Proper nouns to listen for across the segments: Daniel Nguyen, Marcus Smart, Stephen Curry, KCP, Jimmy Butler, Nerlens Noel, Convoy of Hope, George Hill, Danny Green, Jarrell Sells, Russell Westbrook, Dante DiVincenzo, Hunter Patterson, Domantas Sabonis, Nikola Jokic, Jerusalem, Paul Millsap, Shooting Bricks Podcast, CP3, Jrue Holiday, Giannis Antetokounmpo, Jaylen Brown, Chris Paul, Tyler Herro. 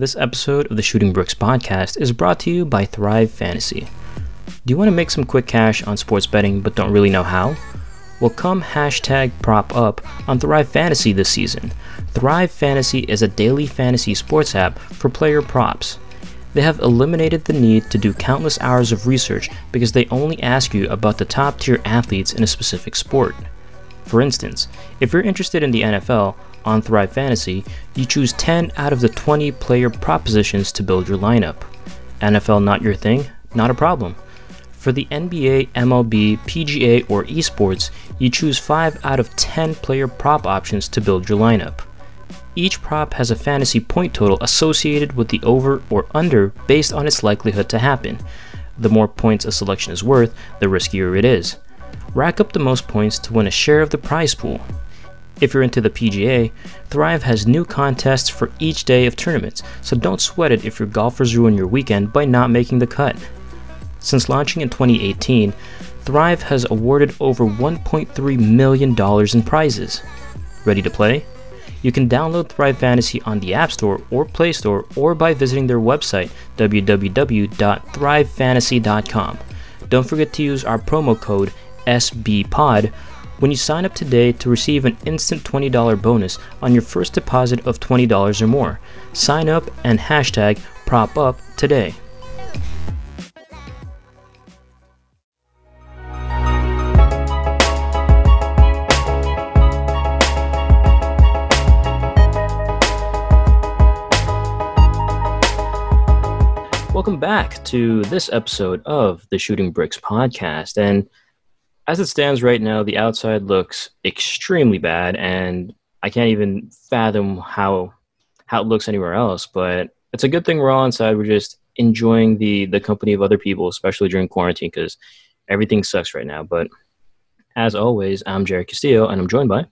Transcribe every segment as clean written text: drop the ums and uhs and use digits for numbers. This episode of the Shooting Bricks Podcast is brought to you by Thrive Fantasy. Do you want to make some quick cash on sports betting but don't really know how? Well, come #PropUp on Thrive Fantasy this season. Thrive Fantasy is a daily fantasy sports app for player props. They have eliminated the need to do countless hours of research because they only ask you about the top-tier athletes in a specific sport. For instance, if you're interested in the NFL, on Thrive Fantasy, you choose 10 out of the 20 player propositions to build your lineup. NFL not your thing? Not a problem. For the NBA, MLB, PGA, or esports, you choose 5 out of 10 player prop options to build your lineup. Each prop has a fantasy point total associated with the over or under based on its likelihood to happen. The more points a selection is worth, the riskier it is. Rack up the most points to win a share of the prize pool. If you're into the PGA, Thrive has new contests for each day of tournaments, so don't sweat it if your golfers ruin your weekend by not making the cut. Since launching in 2018, Thrive has awarded over $1.3 million in prizes. Ready to play? You can download Thrive Fantasy on the App Store or Play Store or by visiting their website www.thrivefantasy.com. Don't forget to use our promo code SBPOD when you sign up today to receive an instant $20 bonus on your first deposit of $20 or more. Sign up and #PropUp today. Welcome back to this episode of the Shooting Bricks Podcast. And as it stands right now, the outside looks extremely bad, and I can't even fathom how it looks anywhere else. But it's a good thing we're all inside. We're just enjoying the company of other people, especially during quarantine, because everything sucks right now. But as always, I'm Jarrod Castillo, and I'm joined by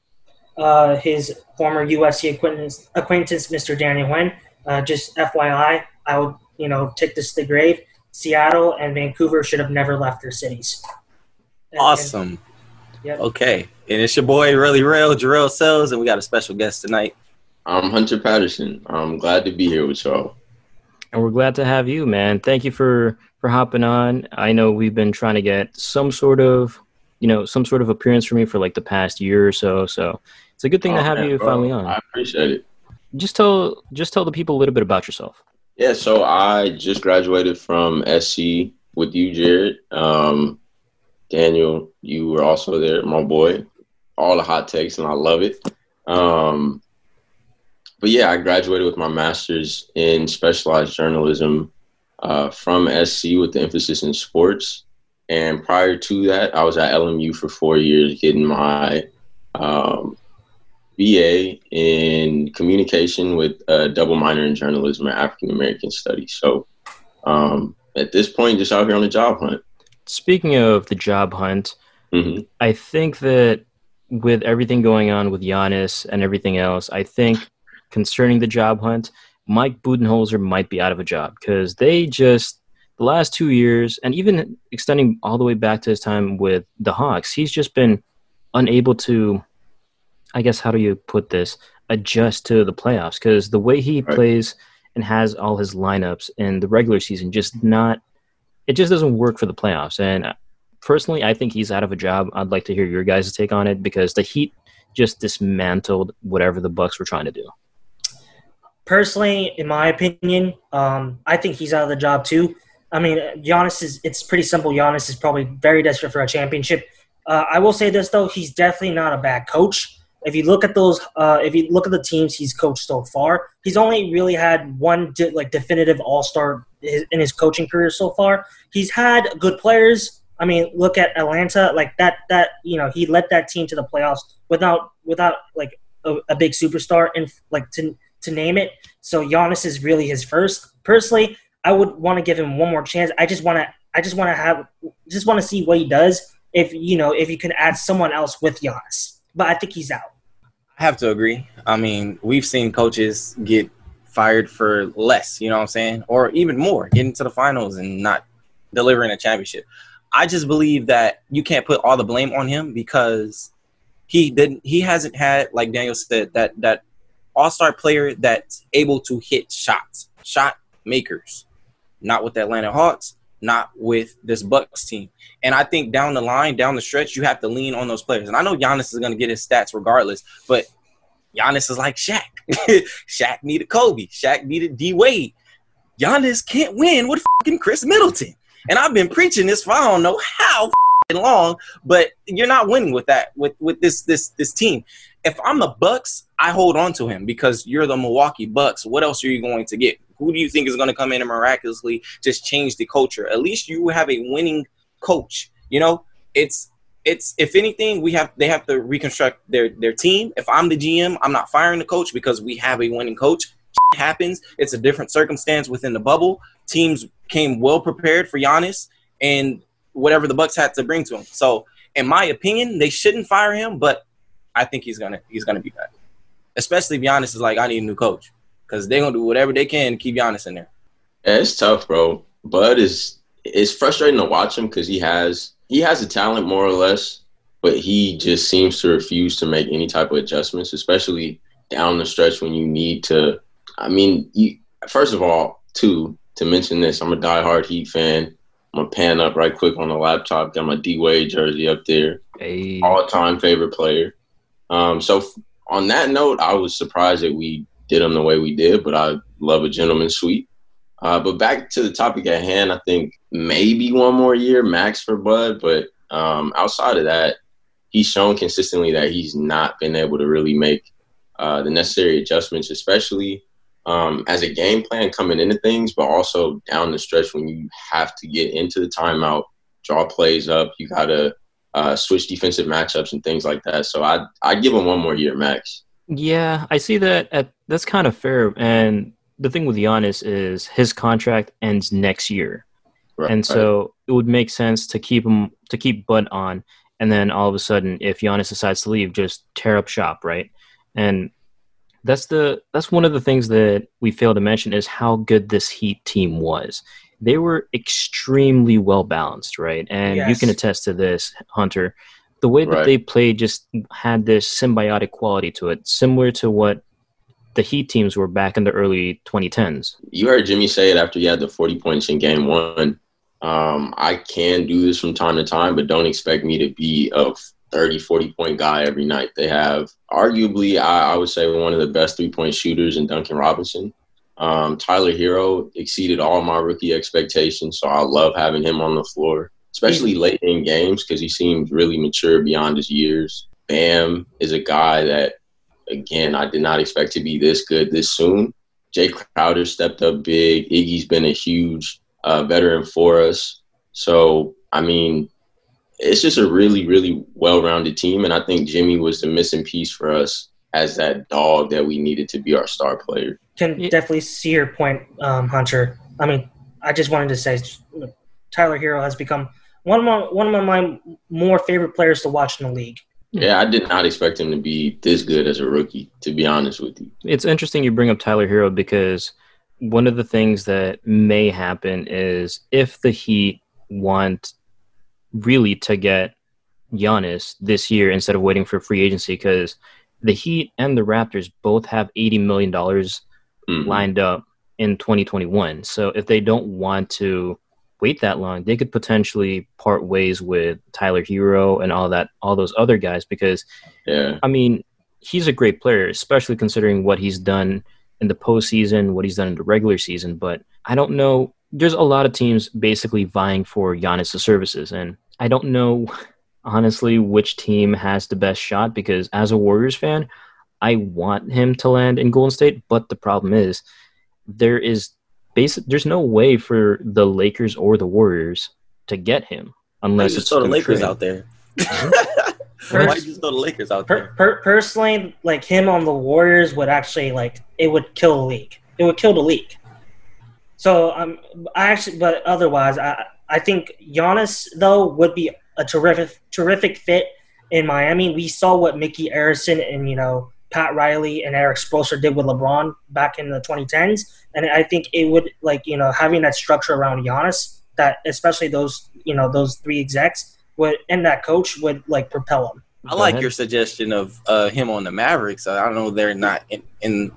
his former USC acquaintance, Mr. Daniel Nguyen. Just FYI, I will take this to the grave. Seattle and Vancouver should have never left their cities. Awesome. Yep. Okay. And it's your boy, Really Real, Jarrell Sells, and we got a special guest tonight. I'm Hunter Patterson. I'm glad to be here with y'all. And we're glad to have you, man. Thank you for hopping on. I know we've been trying to get some sort of appearance for me for like the past year or so. So it's a good thing to have you finally on. I appreciate it. Just tell the people a little bit about yourself. Yeah, so I just graduated from SC with you, Jarrod. Daniel, you were also there, my boy. All the hot takes, and I love it. But yeah, I graduated with my master's in specialized journalism from SC with the emphasis in sports. And prior to that, I was at LMU for 4 years getting my BA in communication with a double minor in journalism and African American studies. So at this point, just out here on a job hunt. Speaking of the job hunt, mm-hmm. I think that with everything going on with Giannis and everything else, I think concerning the job hunt, Mike Budenholzer might be out of a job because they just, the last 2 years, and even extending all the way back to his time with the Hawks, he's just been unable to, I guess, how do you put this, adjust to the playoffs because the way he plays and has all his lineups in the regular season just not, it just doesn't work for the playoffs. And personally, I think he's out of a job. I'd like to hear your guys' take on it because the Heat just dismantled whatever the Bucks were trying to do. Personally, in my opinion, I think he's out of the job too. I mean, it's pretty simple. Giannis is probably very desperate for a championship. I will say this though, he's definitely not a bad coach. If you look at the teams he's coached so far, he's only really had one definitive all-star in his coaching career so far. He's had good players. I mean, look at Atlanta, he led that team to the playoffs without a big superstar and to name it. So Giannis is really his first. Personally, I would want to give him one more chance. I just want to see what he does if you can add someone else with Giannis. But I think he's out. I have to agree. I mean, we've seen coaches get fired for less, you know what I'm saying? Or even more, getting to the finals and not delivering a championship. I just believe that you can't put all the blame on him because he hasn't had, like Daniel said, that all-star player that's able to hit shots. shot makers. Not with the Atlanta Hawks, not with this Bucks team. And I think down the line, down the stretch, you have to lean on those players. And I know Giannis is going to get his stats regardless, but Giannis is like Shaq. Shaq needed Kobe. Shaq needed D-Wade. Giannis can't win with fucking Chris Middleton. And I've been preaching this for I don't know how long, but you're not winning with that, with this team. If I'm the Bucks, I hold on to him because you're the Milwaukee Bucks. What else are you going to get? Who do you think is going to come in and miraculously just change the culture? At least you have a winning coach. You know, it's if anything, they have to reconstruct their team. If I'm the GM, I'm not firing the coach because we have a winning coach. Shit happens. It's a different circumstance within the bubble. Teams came well prepared for Giannis and whatever the Bucks had to bring to him. So, in my opinion, they shouldn't fire him, but I think he's gonna be back. Especially if Giannis is like, I need a new coach. Because they're going to do whatever they can to keep Giannis in there. Yeah, it's tough, bro. Bud it's frustrating to watch him because he has the talent more or less, but he just seems to refuse to make any type of adjustments, especially down the stretch when you need to. I mean, first of all, to mention this, I'm a diehard Heat fan. I'm going to pan up right quick on the laptop. Got my D-Wade jersey up there. Hey. All-time favorite player. So on that note, I was surprised that we – did them the way we did, but I love a gentleman's sweep. But back to the topic at hand, I think maybe one more year max for Bud, but outside of that, he's shown consistently that he's not been able to really make the necessary adjustments, especially as a game plan coming into things, but also down the stretch when you have to get into the timeout, draw plays up, you got to switch defensive matchups and things like that. So I'd give him one more year max. Yeah, I see that. That's kind of fair. And the thing with Giannis is his contract ends next year. Right. And so it would make sense to keep Bud on. And then all of a sudden, if Giannis decides to leave, just tear up shop, right? And that's one of the things that we failed to mention is how good this Heat team was. They were extremely well-balanced, right? And yes. You can attest to this, Hunter. The way that they played just had this symbiotic quality to it, similar to what the Heat teams were back in the early 2010s. You heard Jimmy say it after he had the 40 points in game one. I can do this from time to time, but don't expect me to be a 30, 40-point guy every night. They have arguably, I would say, one of the best three-point shooters in Duncan Robinson. Tyler Herro exceeded all my rookie expectations, so I love having him on the floor. Especially late in games because he seems really mature beyond his years. Bam is a guy that, again, I did not expect to be this good this soon. Jay Crowder stepped up big. Iggy's been a huge veteran for us. So, I mean, it's just a really, really well-rounded team, and I think Jimmy was the missing piece for us as that dog that we needed to be our star player. Can definitely see your point, Hunter. I mean, I just wanted to say Tyler Herro has become one of my more favorite players to watch in the league. Yeah, I did not expect him to be this good as a rookie, to be honest with you. It's interesting you bring up Tyler Herro because one of the things that may happen is if the Heat want really to get Giannis this year instead of waiting for free agency, because the Heat and the Raptors both have $80 million lined up in 2021. So if they don't want to wait that long, they could potentially part ways with Tyler Herro and all those other guys because, I mean, he's a great player, especially considering what he's done in the postseason, what he's done in the regular season. But I don't know. There's a lot of teams basically vying for Giannis' services, and I don't know, honestly, which team has the best shot because as a Warriors fan, I want him to land in Golden State, but the problem is there's no way for the Lakers or the Warriors to get him unless it's throw the Lakers out there. Why did you throw the Lakers out there? Personally, like him on the Warriors would actually it would kill the league. It would kill the league. So but otherwise, I think Giannis though would be a terrific fit in Miami. We saw what Mickey Arison and Pat Riley and Eric Spoelstra did with LeBron back in the 2010s. And I think it would, having that structure around Giannis, that especially those, those three execs would, and that coach would, propel him. I like your suggestion of him on the Mavericks. I don't know they're not in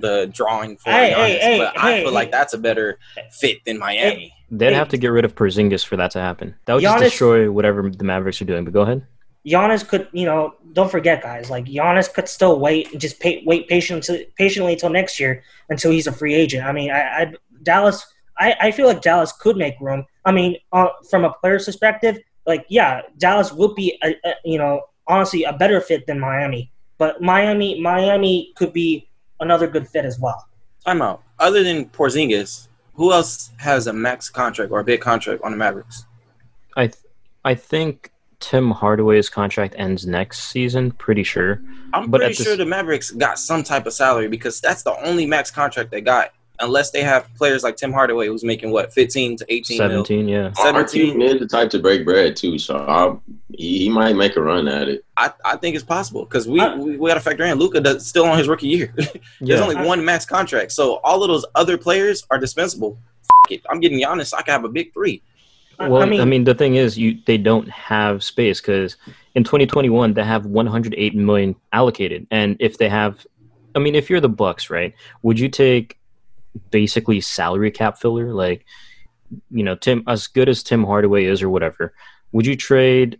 the drawing for Giannis. But I feel like that's a better fit than Miami. They'd have to get rid of Porzingis for that to happen. That would just destroy whatever the Mavericks are doing. But go ahead. Giannis could, you know, don't forget, guys. Like, Giannis could still wait and just wait patiently until next year until he's a free agent. I mean, I feel like Dallas could make room. I mean, from a player's perspective, like, yeah, Dallas would be, honestly, a better fit than Miami. But Miami could be another good fit as well. Time out. Other than Porzingis, who else has a max contract or a big contract on the Mavericks? I think Tim Hardaway's contract ends next season, pretty sure. I'm pretty sure the Mavericks got some type of salary because that's the only max contract they got, unless they have players like Tim Hardaway who's making, 15 to 18 17, mil. Yeah. 17. Our team is the type to break bread, too, so he might make a run at it. I think it's possible because we got to factor in Luka still on his rookie year. There's only one max contract, so all of those other players are dispensable. It. I'm getting Giannis, so I can have a big three. Well, I mean, the thing is, they don't have space because in 2021 they have $108 million allocated, and if they have, I mean, if you're the Bucks, right, would you take basically salary cap filler, like, you know, Tim, as good as Tim Hardaway is or whatever, would you trade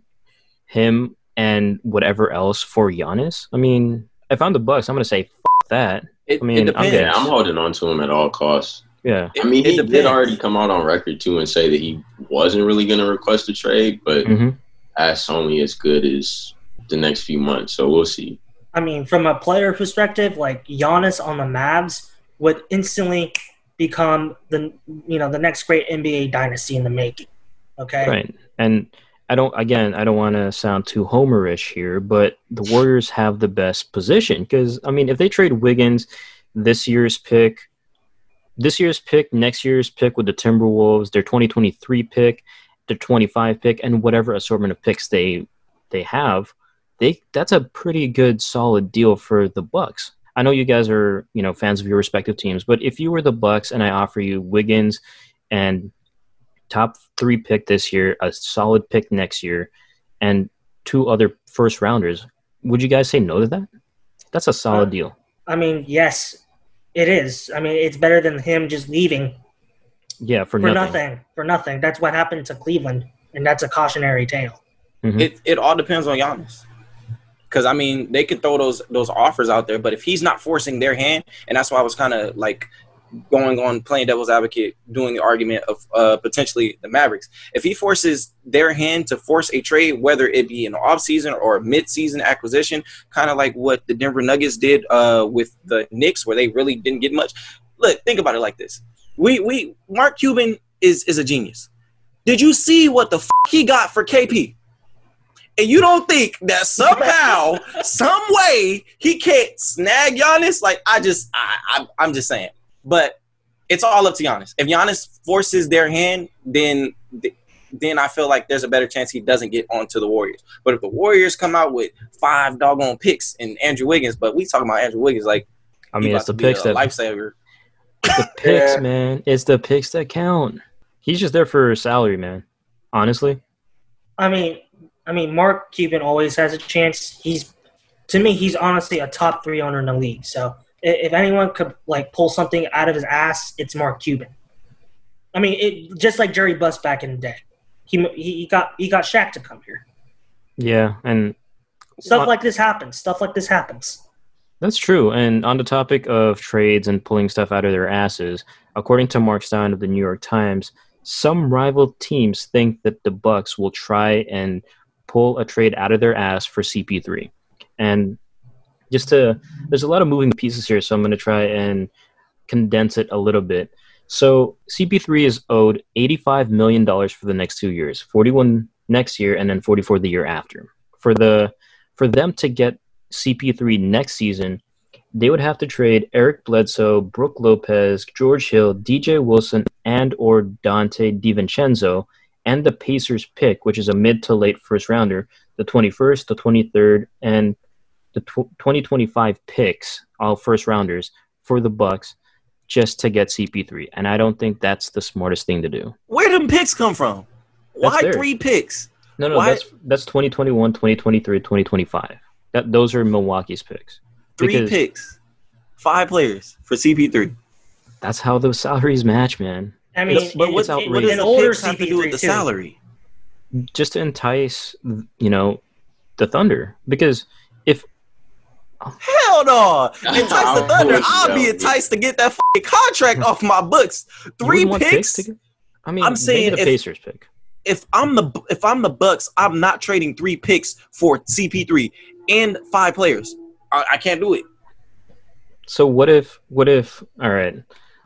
him and whatever else for Giannis? I mean, if I'm the Bucks, I'm gonna say F that. It depends. I'm holding on to him at all costs. Yeah, I mean, he did already come out on record, too, and say that he wasn't really going to request a trade, but that's only as good as the next few months, so we'll see. I mean, from a player perspective, like, Giannis on the Mavs would instantly become the next great NBA dynasty in the making, okay? Right, and I don't want to sound too homerish here, but the Warriors have the best position because, I mean, if they trade Wiggins, this year's pick, next year's pick with the Timberwolves, their 2023 pick, their 25 pick, and whatever assortment of picks they have, that's a pretty good solid deal for the Bucks. I know you guys are, fans of your respective teams, but if you were the Bucks and I offer you Wiggins and top 3 pick this year, a solid pick next year, and 2 other first rounders, would you guys say no to that? That's a solid deal. I mean, yes. It is. I mean, it's better than him just leaving. Yeah, for nothing. That's what happened to Cleveland, and that's a cautionary tale. Mm-hmm. It all depends on Giannis. Because, I mean, they can throw those offers out there, but if he's not forcing their hand, and that's why I was kind of, going on playing devil's advocate, doing the argument of potentially the Mavericks. If he forces their hand to force a trade, whether it be an offseason or a midseason acquisition, kind of like what the Denver Nuggets did with the Knicks, where they really didn't get much. Look, think about it like this. We Mark Cuban is a genius. Did you see what the he got for KP? And you don't think that somehow, some way, he can't snag Giannis? I'm just saying. But it's all up to Giannis. If Giannis forces their hand, then I feel like there's a better chance he doesn't get onto the Warriors. But if the Warriors come out with 5 doggone picks and Andrew Wiggins, but we talking about Andrew Wiggins it's the picks that lifesaver. It's the picks, man. It's the picks that count. He's just there for salary, man. Honestly, I mean, Mark Cuban always has a chance. He's honestly a top 3 owner in the league. So. If anyone could, pull something out of his ass, it's Mark Cuban. I mean, just like Jerry Buss back in the day. He got Shaq to come here. Yeah, and Stuff like this happens. That's true. And on the topic of trades and pulling stuff out of their asses, according to Mark Stein of the New York Times, some rival teams think that the Bucks will try and pull a trade out of their ass for CP3. And there's a lot of moving pieces here, so I'm going to try and condense it a little bit. So CP3 is owed $85 million for the next 2 years, 41 next year and then 44 the year after. For them to get CP3 next season, they would have to trade Eric Bledsoe, Brooke Lopez, George Hill, DJ Wilson, and or Dante DiVincenzo, and the Pacers pick, which is a mid to late first rounder, the 21st, the 23rd, and the 2025 picks, all first rounders for the Bucks, just to get CP3, and I don't think that's the smartest thing to do. Where them picks come from? Why 3 picks? No, why? That's 2021, 2023, 2025. Those are Milwaukee's picks. 3 picks 5 players for CP3. That's how those salaries match, man. I mean, but what does the picks have to do with the salary? Just to entice, you know, the Thunder. Because if... Hell no! Entice the Thunder, I'll be enticed to get that fucking contract off my books. 3 picks? I mean, I'm saying the Pacers pick. If I'm the Bucks, I'm not trading 3 picks for CP3 and 5 players. I can't do it. So what if all right,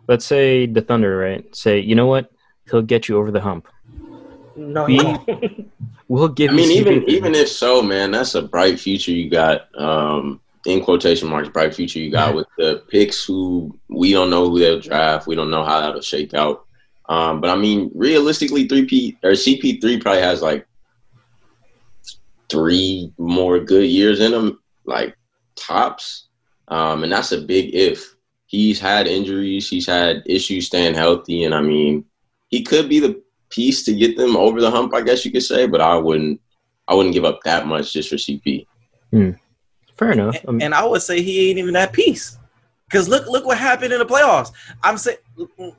let's say the Thunder, right? Say, you know what? He'll get you over the hump. No, we'll give. I mean, even if so, man, that's a bright future you got. In quotation marks, bright future you got with the picks who we don't know who they'll draft. We don't know how that'll shake out. But I mean, realistically, CP3 probably has like 3 more good years in him, like tops. And that's a big if. He's had injuries, he's had issues staying healthy, and I mean, he could be the piece to get them over the hump, I guess you could say. But I wouldn't give up that much just for CP. Fair enough. And I would say he ain't even that piece. Because look what happened in the playoffs. I'm saying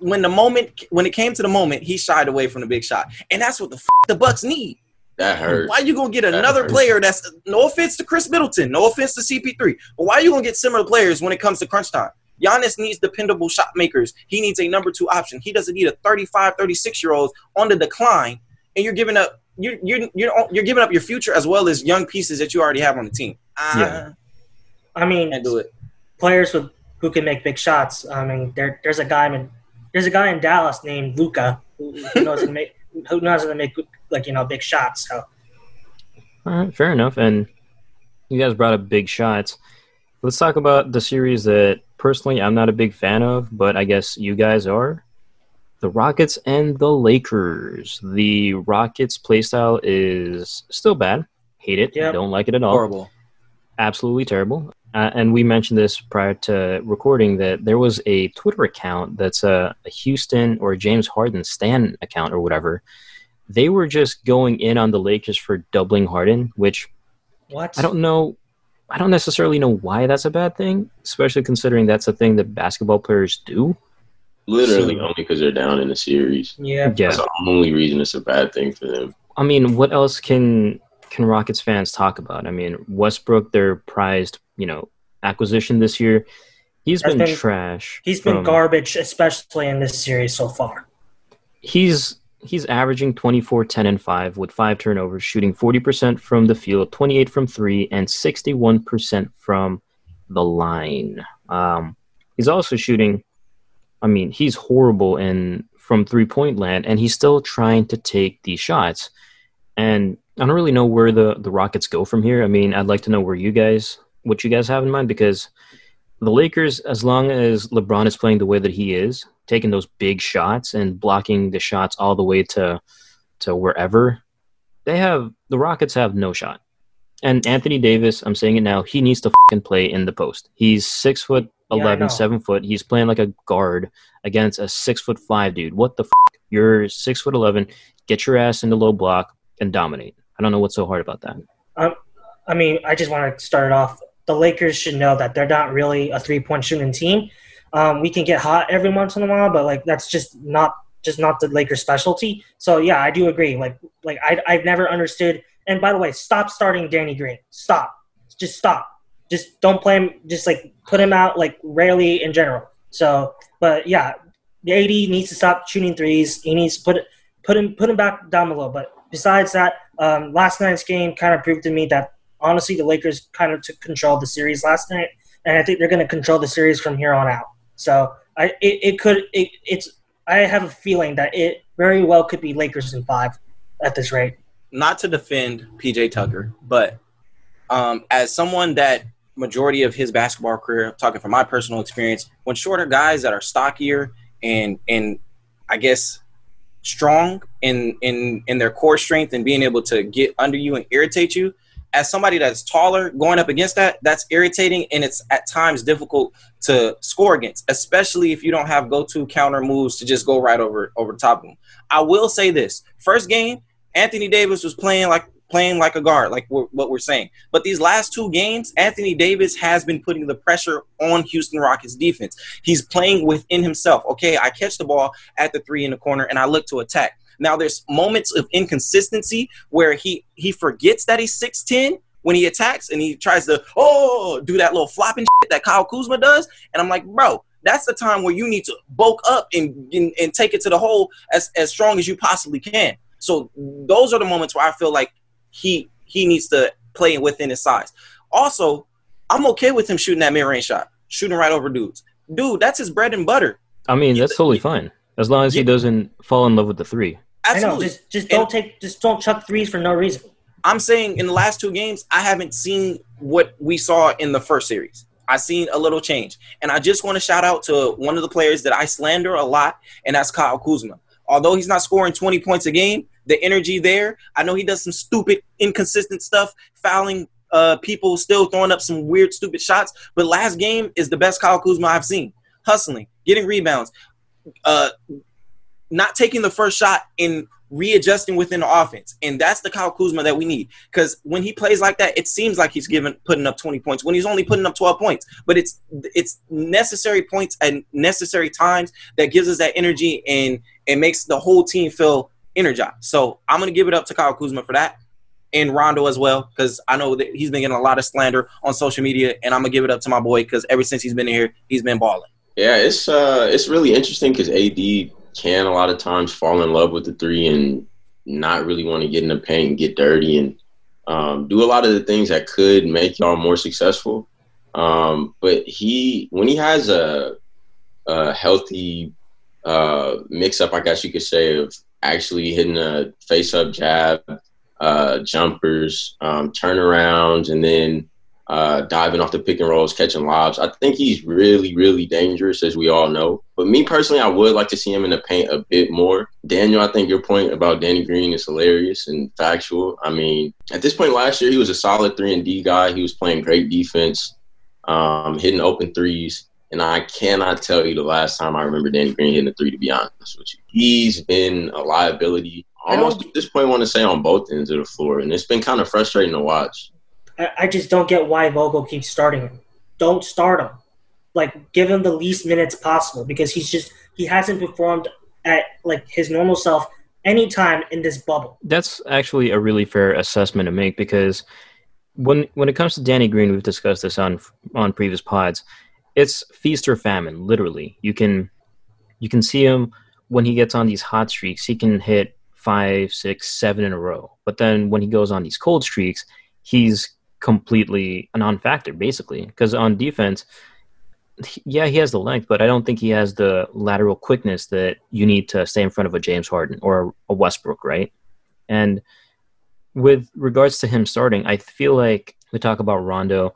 when it came to the moment, he shied away from the big shot, and that's what the the Bucks need. That hurt. Why are you gonna get another player? That's no offense to Chris Middleton, no offense to CP3, but why are you gonna get similar players when it comes to crunch time? Giannis needs dependable shot makers. He needs a number 2 option. He doesn't need a 35, 36-year-old on the decline, and you're giving up you're giving up your future as well as young pieces that you already have on the team. I mean, can't do it. Players with who can make big shots. I mean, there's a guy in Dallas named Luka who knows how to make like, you know, big shots. So, all right, fair enough. And you guys brought up big shots. Let's talk about the series that personally I'm not a big fan of, but I guess you guys are. The Rockets and the Lakers. The Rockets' playstyle is still bad. Hate it. Yep. Don't like it at all. Horrible. Absolutely terrible. And we mentioned this prior to recording that there was a Twitter account that's a Houston or James Harden stan account or whatever. They were just going in on the Lakers for doubling Harden, which I don't know. I don't necessarily know why that's a bad thing, especially considering that's a thing that basketball players do. Literally only because they're down in the series. Yeah. That's the only reason it's a bad thing for them. I mean, what else can Rockets fans talk about? I mean, Westbrook, their prized, you know, acquisition this year, he's been trash. He's been garbage, especially in this series so far. He's averaging 24, 10, and 5 with 5 turnovers, shooting 40% from the field, 28% from 3, and 61% from the line. He's also shooting, I mean, he's horrible from three-point land, and he's still trying to take these shots. And I don't really know where the Rockets go from here. I mean, I'd like to know what you guys have in mind, because the Lakers, as long as LeBron is playing the way that he is, taking those big shots and blocking the shots all the way to wherever, the Rockets have no shot. And Anthony Davis, I'm saying it now, he needs to fucking play in the post. He's 6'11", 7 foot. He's playing like a guard against a 6'5" dude. What the fuck? You're 6'11". Get your ass in the low block and dominate. I don't know what's so hard about that. I mean, I just want to start it off. The Lakers should know that they're not really a three-point shooting team. We can get hot every once in a while, but like that's just not the Lakers' specialty. So yeah, I do agree. Like I've never understood. And by the way, stop starting Danny Green. Stop. Just don't play him. Just like put him out like rarely in general. So, but yeah, the AD needs to stop shooting threes. He needs to put him back down below. But besides that, last night's game kind of proved to me that honestly the Lakers kind of took control of the series last night, and I think they're going to control the series from here on out. So I have a feeling that it very well could be Lakers in 5 at this rate. Not to defend PJ Tucker, but as someone that majority of his basketball career, talking from my personal experience, when shorter guys that are stockier and I guess strong in their core strength and being able to get under you and irritate you, as somebody that's taller going up against that's irritating, and it's at times difficult to score against, especially if you don't have go-to counter moves to just go right over the top of them. I will say this. First game, Anthony Davis was playing like playing like a guard, like what we're saying. But these last two games, Anthony Davis has been putting the pressure on Houston Rockets defense. He's playing within himself. Okay, I catch the ball at the three in the corner, and I look to attack. Now, there's moments of inconsistency where he forgets that he's 6'10", when he attacks, and he tries to, do that little flopping shit that Kyle Kuzma does. And I'm like, bro, that's the time where you need to bulk up and take it to the hole as strong as you possibly can. So those are the moments where I feel like he needs to play within his size. Also, I'm okay with him shooting that mid-range shot, shooting right over dudes. Dude, that's his bread and butter. I mean, that's totally fine, as long as he doesn't fall in love with the three. Absolutely. I know, just don't chuck threes for no reason. I'm saying in the last two games, I haven't seen what we saw in the first series. I've seen a little change. And I just want to shout out to one of the players that I slander a lot, and that's Kyle Kuzma. Although he's not scoring 20 points a game, the energy there, I know he does some stupid, inconsistent stuff, fouling people, still throwing up some weird, stupid shots. But last game is the best Kyle Kuzma I've seen. Hustling, getting rebounds, not taking the first shot in – readjusting within the offense. And that's the Kyle Kuzma that we need, because when he plays like that, it seems like he's putting up 20 points when he's only putting up 12 points. But it's necessary points and necessary times that gives us that energy and makes the whole team feel energized. So I'm going to give it up to Kyle Kuzma for that, and Rondo as well, because I know that he's been getting a lot of slander on social media, and I'm going to give it up to my boy, because ever since he's been here, he's been balling. Yeah, it's really interesting because AD can a lot of times fall in love with the three and not really want to get in the paint and get dirty and do a lot of the things that could make y'all more successful. But when he has a healthy mix-up, I guess you could say, of actually hitting a face-up jab, jumpers, turnarounds, and then diving off the pick and rolls, catching lobs. I think he's really, really dangerous, as we all know. But me personally, I would like to see him in the paint a bit more. Daniel, I think your point about Danny Green is hilarious and factual. I mean, at this point last year, he was a solid 3-and-D guy. He was playing great defense, hitting open threes. And I cannot tell you the last time I remember Danny Green hitting a three, to be honest with you. He's been a liability almost at this point, I want to say, on both ends of the floor. And it's been kind of frustrating to watch. I just don't get why Vogel keeps starting him. Don't start him. Like, give him the least minutes possible, because he hasn't performed at like his normal self any time in this bubble. That's actually a really fair assessment to make, because when it comes to Danny Green, we've discussed this on previous pods. It's feast or famine, literally. You can see him when he gets on these hot streaks. He can hit 5, 6, 7 in a row. But then when he goes on these cold streaks, he's completely a non-factor, basically, because on defense, he has the length, but I don't think he has the lateral quickness that you need to stay in front of a James Harden or a Westbrook, right? And with regards to him starting, I feel like we talk about Rondo.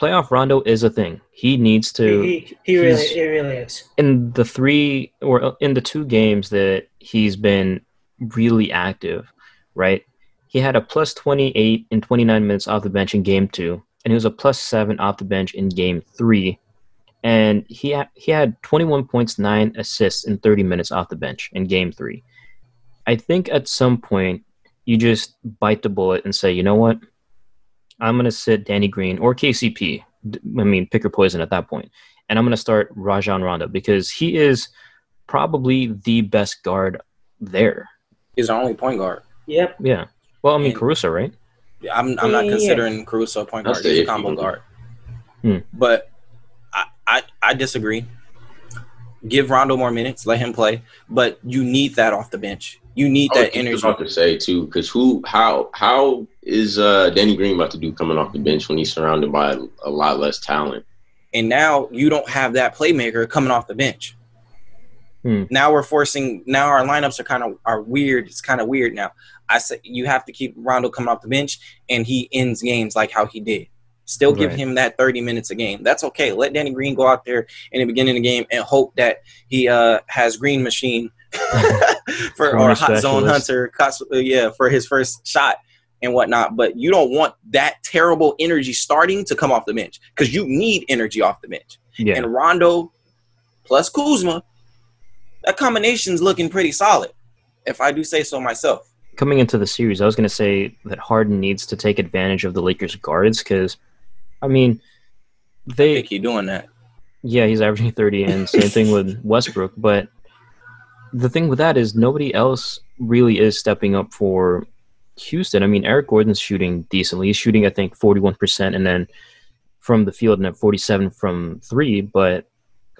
Playoff Rondo is a thing. He needs to. He really is. In the three or in the two games that he's been really active, right? He had a plus 28 in 29 minutes off the bench in game 2, and he was a plus 7 off the bench in game 3. And he had 21 points, 9 assists in 30 minutes off the bench in game 3. I think at some point you just bite the bullet and say, you know what? I'm going to sit Danny Green or KCP. I mean, pick your poison at that point. And I'm going to start Rajon Rondo, because he is probably the best guard there. He's our only point guard. Yep. Yeah. Well, I mean, Caruso, right? I'm not considering Caruso a point guard. He's a combo guard. But I disagree. Give Rondo more minutes. Let him play. But you need that off the bench. You need that energy. I was about to say, too, because how is Danny Green about to do coming off the bench when he's surrounded by a lot less talent? And now you don't have that playmaker coming off the bench. Now we're forcing – now our lineups are weird. It's kind of weird now. I said you have to keep Rondo coming off the bench, and he ends games like how he did. Still give him that 30 minutes a game. That's okay. Let Danny Green go out there in the beginning of the game and hope that he has Green Machine or Hot Zone Hunter for his first shot and whatnot. But you don't want that terrible energy starting to come off the bench, because you need energy off the bench. Yeah. And Rondo plus Kuzma, that combination's looking pretty solid, if I do say so myself. coming into the series, I was going to say that Harden needs to take advantage of the Lakers' guards because, I mean, they keep doing that. Yeah, he's averaging 30, and same thing with Westbrook. But the thing with that is nobody else really is stepping up for Houston. I mean, Eric Gordon's shooting decently. He's shooting, I think, 41%, and then from the field, and at 47 from three. But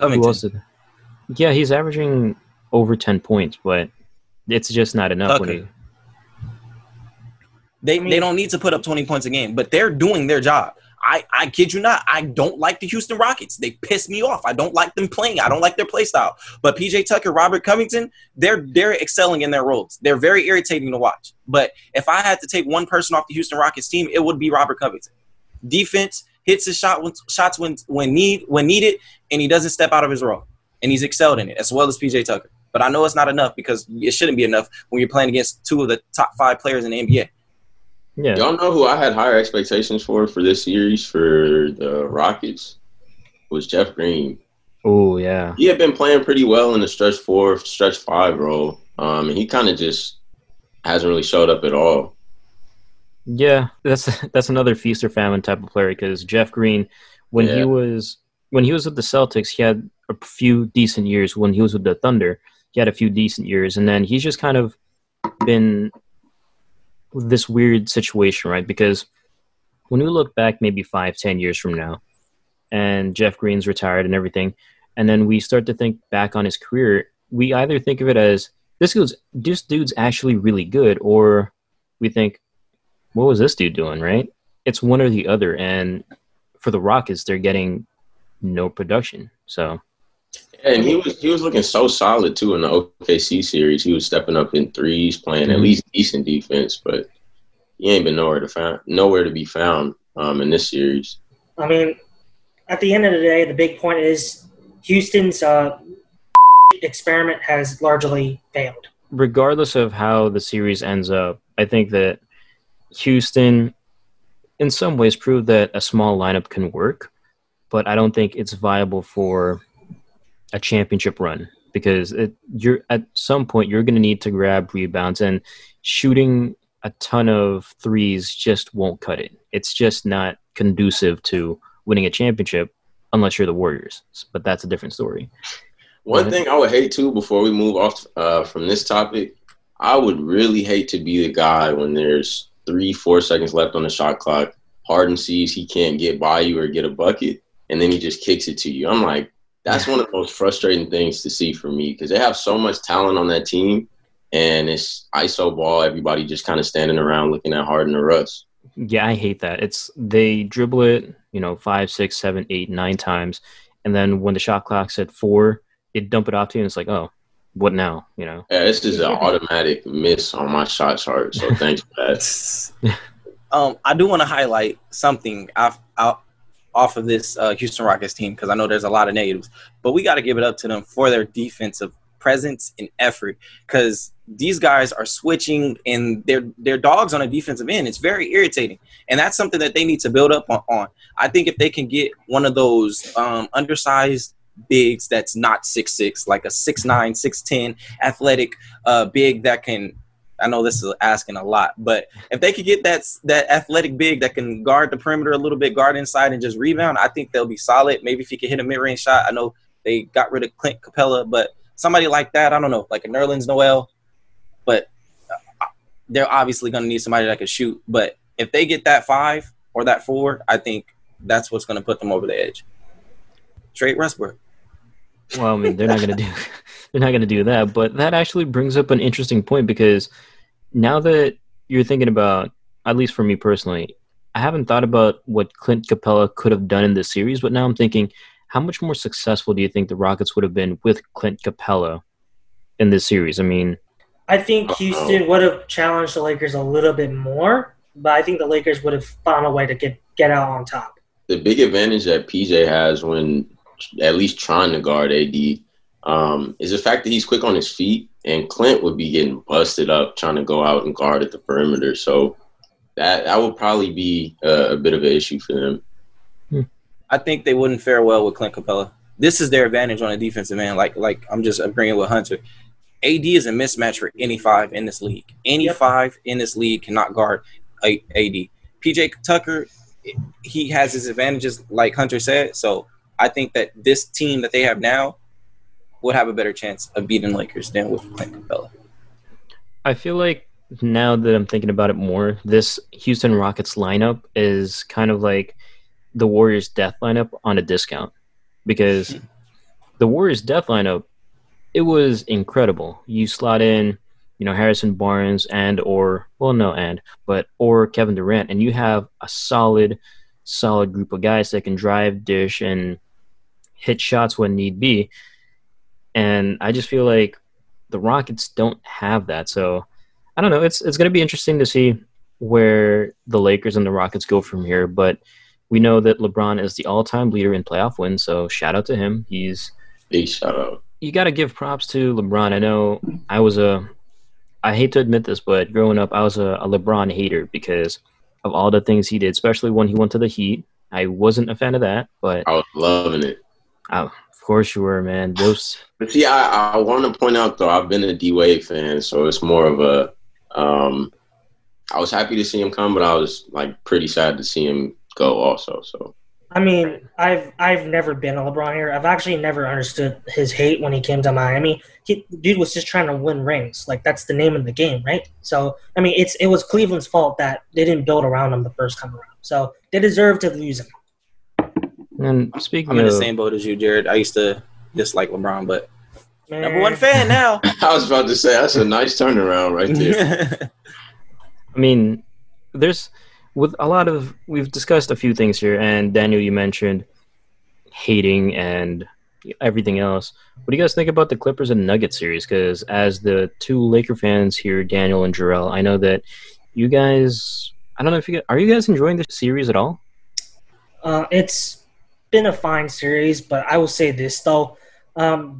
Covington. Who else did? Yeah, he's averaging over 10 points, but it's just not enough. When they don't need to put up 20 points a game, but they're doing their job. I kid you not. I don't like the Houston Rockets. They piss me off. I don't like them playing. I don't like their play style. But PJ Tucker, Robert Covington, they're excelling in their roles. They're very irritating to watch. But if I had to take one person off the Houston Rockets team, it would be Robert Covington. Defense, hits his shots when needed, and he doesn't step out of his role. And he's excelled in it, as well as PJ Tucker. But I know it's not enough because it shouldn't be enough when you're playing against two of the top five players in the NBA. Yeah. Y'all know who I had higher expectations for this series for the Rockets was Jeff Green. Oh, yeah. He had been playing pretty well in the stretch four, stretch five role. And he kind of just hasn't really showed up at all. Yeah, that's another feast or famine type of player because Jeff Green, when he was with the Celtics, he had a few decent years. When he was with the Thunder, he had a few decent years. And then he's just kind of been – this weird situation, right? Because when we look back maybe 5-10 years from now and Jeff Green's retired and everything, and then we start to think back on his career, we either think of it as this dude's actually really good, or we think, what was this dude doing, right? It's one or the other. And for the Rockets, they're getting no production. So yeah, and he was looking so solid, too, in the OKC series. He was stepping up in threes, playing at least decent defense, but he ain't been nowhere to be found in this series. I mean, at the end of the day, the big point is Houston's experiment has largely failed. Regardless of how the series ends up, I think that Houston, in some ways, proved that a small lineup can work, but I don't think it's viable for a championship run because you're at some point you're going to need to grab rebounds, and shooting a ton of threes just won't cut it. It's just not conducive to winning a championship unless you're the Warriors, but that's a different story. One thing I would hate too, before we move off from this topic, I would really hate to be the guy when there's 3-4 seconds left on the shot clock, Harden sees he can't get by you or get a bucket, and then he just kicks it to you. I'm like, that's one of the most frustrating things to see for me because they have so much talent on that team, and it's ISO ball. Everybody just kind of standing around looking at Harden or Russ. Yeah, I hate that. They dribble it, 5, 6, 7, 8, 9 times, and then when the shot clock's at 4, they dump it off to you, and it's like, oh, what now? Yeah, this is an automatic miss on my shot chart. So thanks for that. I do want to highlight something. Off of this Houston Rockets team, because I know there's a lot of negatives, but we got to give it up to them for their defensive presence and effort, because these guys are switching and they're dogs on a defensive end. It's very irritating, and that's something that they need to build up on. I think if they can get one of those undersized bigs that's not 6'6", like a 6'9", 6'10", athletic big that can – I know this is asking a lot, but if they could get that athletic big that can guard the perimeter a little bit, guard inside, and just rebound, I think they'll be solid. Maybe if he could hit a mid-range shot. I know they got rid of Clint Capela, but somebody like that, I don't know, like a Nerlens Noel. But they're obviously going to need somebody that can shoot. But if they get that 5 or that 4, I think that's what's going to put them over the edge. Straight Westbrook. Well, I mean, they're not going to do that, but that actually brings up an interesting point, because now that you're thinking about, at least for me personally, I haven't thought about what Clint Capela could have done in this series, but now I'm thinking, how much more successful do you think the Rockets would have been with Clint Capela in this series? I mean, I think Houston would have challenged the Lakers a little bit more, but I think the Lakers would have found a way to get out on top. The big advantage that PJ has when at least trying to guard AD is the fact that he's quick on his feet, and Clint would be getting busted up trying to go out and guard at the perimeter. So that would probably be a bit of an issue for them. I think they wouldn't fare well with Clint Capela. This is their advantage on a defensive end. Like I'm just agreeing with Hunter. AD is a mismatch for any five in this league. Any five in this league cannot guard AD. PJ Tucker, he has his advantages, like Hunter said. So I think that this team that they have now would have a better chance of beating Lakers than with Clint Capela. I feel like now that I'm thinking about it more, this Houston Rockets lineup is kind of like the Warriors' death lineup on a discount, because the Warriors' death lineup, it was incredible. You slot in, you know, Harrison Barnes or Kevin Durant, and you have a solid group of guys that can drive, dish, and hit shots when need be. And I just feel like the Rockets don't have that. So I don't know. It's going to be interesting to see where the Lakers and the Rockets go from here. But we know that LeBron is the all-time leader in playoff wins. So shout out to him. He's big shout out. You got to give props to LeBron. I know I hate to admit this, but growing up, I was a LeBron hater because of all the things he did, especially when he went to the Heat. I wasn't a fan of that, but I was loving it. Of course you were, man. But see, I want to point out, though, I've been a D-Wade fan, so it's more of a I was happy to see him come, but I was like pretty sad to see him go also. So I mean, I've never been a LeBron hater. I've actually never understood his hate when he came to Miami. Dude was just trying to win rings. Like, that's the name of the game, right? So, I mean, it was Cleveland's fault that they didn't build around him the first time around. So, they deserve to lose him. And I'm in the same boat as you, Jared. I used to dislike LeBron, but number one fan now. I was about to say, that's a nice turnaround right there. I mean, we've discussed a few things here, and Daniel, you mentioned hating and everything else. What do you guys think about the Clippers and Nuggets series? Because as the two Laker fans here, Daniel and Jarrell, I know that you guys, I don't know if you guys, are you guys enjoying this series at all? It's been a fine series, but I will say this, though.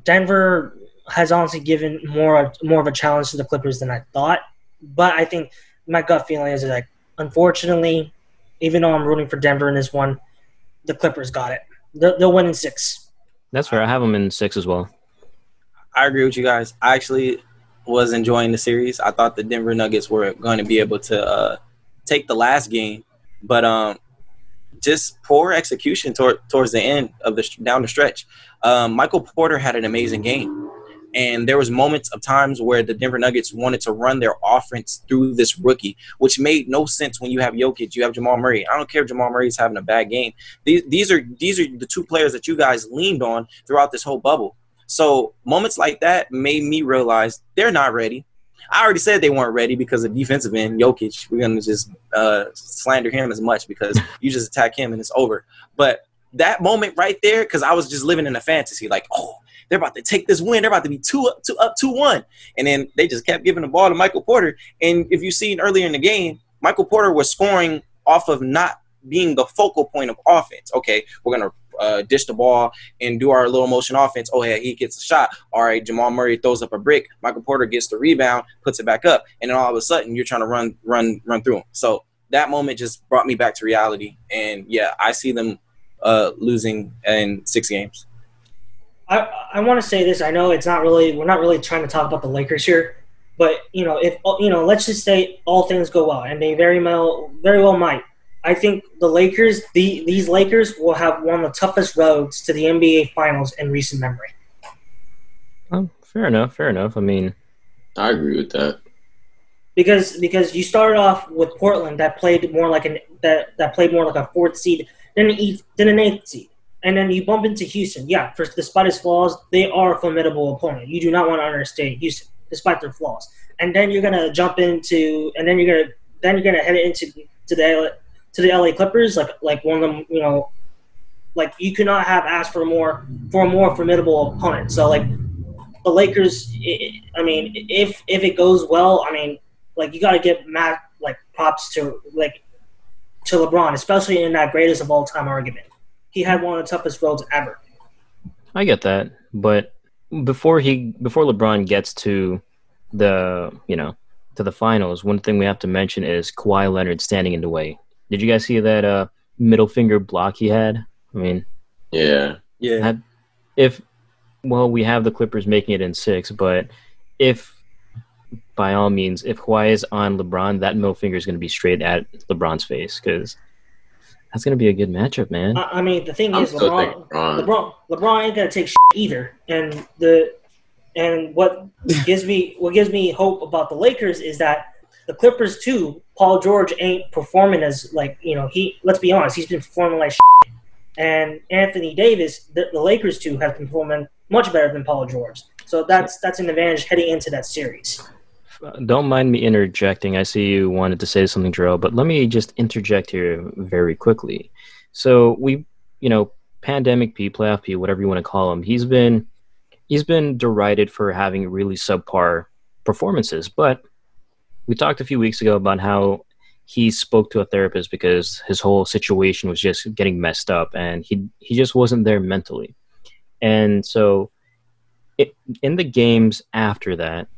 Denver has honestly given more of a challenge to the Clippers than I thought. But I think my gut feeling is like, unfortunately, even though I'm rooting for Denver in this one, the Clippers got it. They'll win in six. That's fair. I have them in six as well. I agree with you guys. I actually was enjoying the series. I thought the Denver Nuggets were going to be able to take the last game, but just poor execution towards the end of down the stretch. Michael Porter had an amazing game. And there was moments of times where the Denver Nuggets wanted to run their offense through this rookie, which made no sense when you have Jokic, you have Jamal Murray. I don't care if Jamal Murray's having a bad game. These are the two players that you guys leaned on throughout this whole bubble. So moments like that made me realize they're not ready. I already said they weren't ready because of defensive end, Jokic. We're going to just slander him as much because you just attack him and it's over. But that moment right there, because I was just living in a fantasy like, oh, they're about to take this win. They're about to be 2-1. And then they just kept giving the ball to Michael Porter. And if you've seen earlier in the game, Michael Porter was scoring off of not being the focal point of offense. Okay, we're going to dish the ball and do our little motion offense. Oh, yeah, he gets a shot. All right, Jamal Murray throws up a brick. Michael Porter gets the rebound, puts it back up. And then all of a sudden, you're trying to run through him. So that moment just brought me back to reality. And, yeah, I see them losing in six games. I want to say this. I know we're not really trying to talk about the Lakers here, but let's just say all things go well, and they very well might. I think the Lakers, these Lakers, will have one of the toughest roads to the NBA Finals in recent memory. Fair enough. I mean, I agree with that. Because you started off with Portland that played more like a fourth seed than an eighth seed. And then you bump into Houston. Yeah, despite its flaws, they are a formidable opponent. You do not want to understate Houston, despite their flaws. And then you're gonna head into the LA Clippers, like one of them. You know, like you could not have asked for a more formidable opponent. So like the Lakers, if it goes well, you gotta give props to LeBron, especially in that greatest of all time argument. He had one of the toughest roads ever. I get that, but before LeBron gets to the finals, one thing we have to mention is Kawhi Leonard standing in the way. Did you guys see that middle finger block he had? I mean, yeah. We have the Clippers making it in six, but if, by all means, if Kawhi is on LeBron, that middle finger is going to be straight at LeBron's face because that's going to be a good matchup, man. I mean, the thing is, LeBron ain't going to take shit either. And what gives me hope about the Lakers is that the Clippers too. Paul George ain't performing as let's be honest, he's been performing like shit. And Anthony Davis, the Lakers too have been performing much better than Paul George. So that's an advantage heading into that series. Don't mind me interjecting. I see you wanted to say something, Jarrell, but let me just interject here very quickly. So we, pandemic P, playoff P, whatever you want to call him, he's been derided for having really subpar performances. But we talked a few weeks ago about how he spoke to a therapist because his whole situation was just getting messed up and he just wasn't there mentally. And so in the games after that,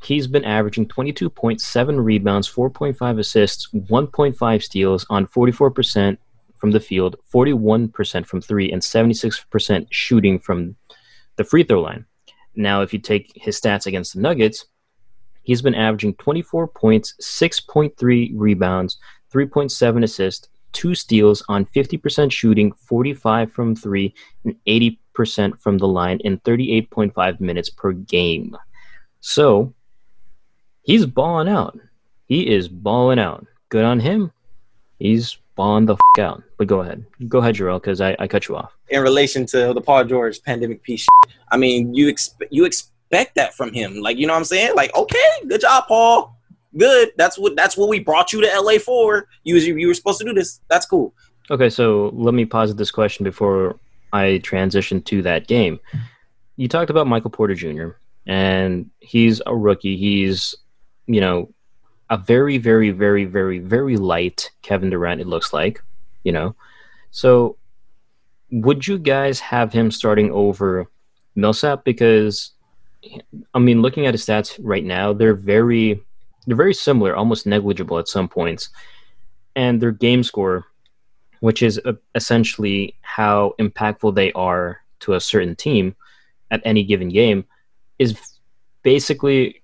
he's been averaging 22.7 rebounds, 4.5 assists, 1.5 steals on 44% from the field, 41% from three, and 76% shooting from the free throw line. Now, if you take his stats against the Nuggets, he's been averaging 24 points, 6.3 rebounds, 3.7 assists, 2 steals on 50% shooting, 45% from 3, and 80% from the line in 38.5 minutes per game. So, he's balling out. He is balling out. Good on him. He's balling the f*** out. But go ahead. Go ahead, Jarrell, because I cut you off. In relation to the Paul George pandemic piece, I mean, you expect that from him, like, you know what I'm saying? Like, okay, good job, Paul. Good. That's what we brought you to LA for. You were supposed to do this. That's cool. Okay, so let me posit this question before I transition to that game. You talked about Michael Porter Jr. and he's a rookie. He's, a very, very, very, very, very light Kevin Durant. It looks like, So, would you guys have him starting over Millsap? Because I mean, looking at his stats right now, they're very similar, almost negligible at some points. And their game score, which is essentially how impactful they are to a certain team at any given game, is basically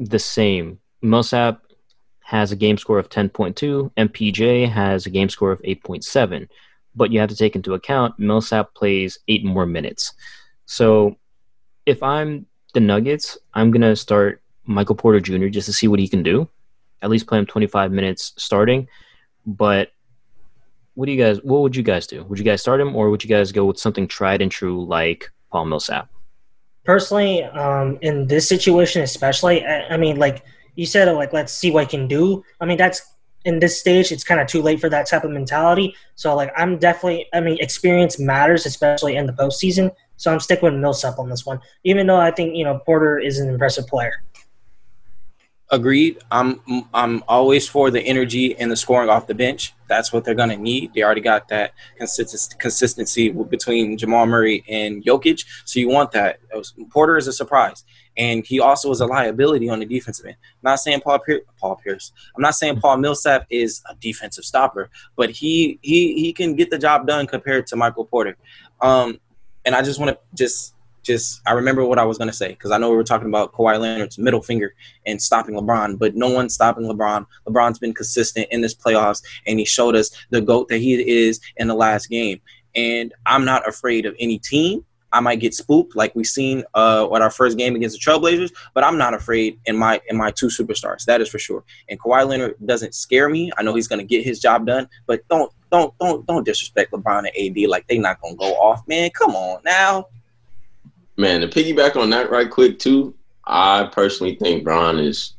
the same. Millsap has a game score of 10.2, and PJ has a game score of 8.7. But you have to take into account Millsap plays 8 more minutes. So if I'm the Nuggets, I'm going to start Michael Porter Jr. just to see what he can do. At least play him 25 minutes starting. But what would you guys do? Would you guys start him, or would you guys go with something tried and true like Paul Millsap? Personally, in this situation especially, I mean, like you said, like, let's see what he can do. I mean, that's in this stage, it's kind of too late for that type of mentality. So, like, I'm definitely – I mean, experience matters, especially in the postseason. So I'm sticking with Millsap on this one, even though I think, Porter is an impressive player. Agreed. I'm always for the energy and the scoring off the bench. That's what they're going to need. They already got that consistency between Jamal Murray and Jokic, so you want that. Porter is a surprise, and he also is a liability on the defensive end. I'm not saying Paul Pierce. I'm not saying Paul Millsap is a defensive stopper, but he can get the job done compared to Michael Porter. And I just want to I remember what I was going to say, because I know we were talking about Kawhi Leonard's middle finger and stopping LeBron, but no one's stopping LeBron. LeBron's been consistent in this playoffs, and he showed us the GOAT that he is in the last game. And I'm not afraid of any team. I might get spooked like we've seen at our first game against the Trailblazers, but I'm not afraid in my two superstars. That is for sure. And Kawhi Leonard doesn't scare me. I know he's going to get his job done, but don't disrespect LeBron and AD like they not going to go off, man. Come on now. Man, to piggyback on that right quick too, I personally think Bron is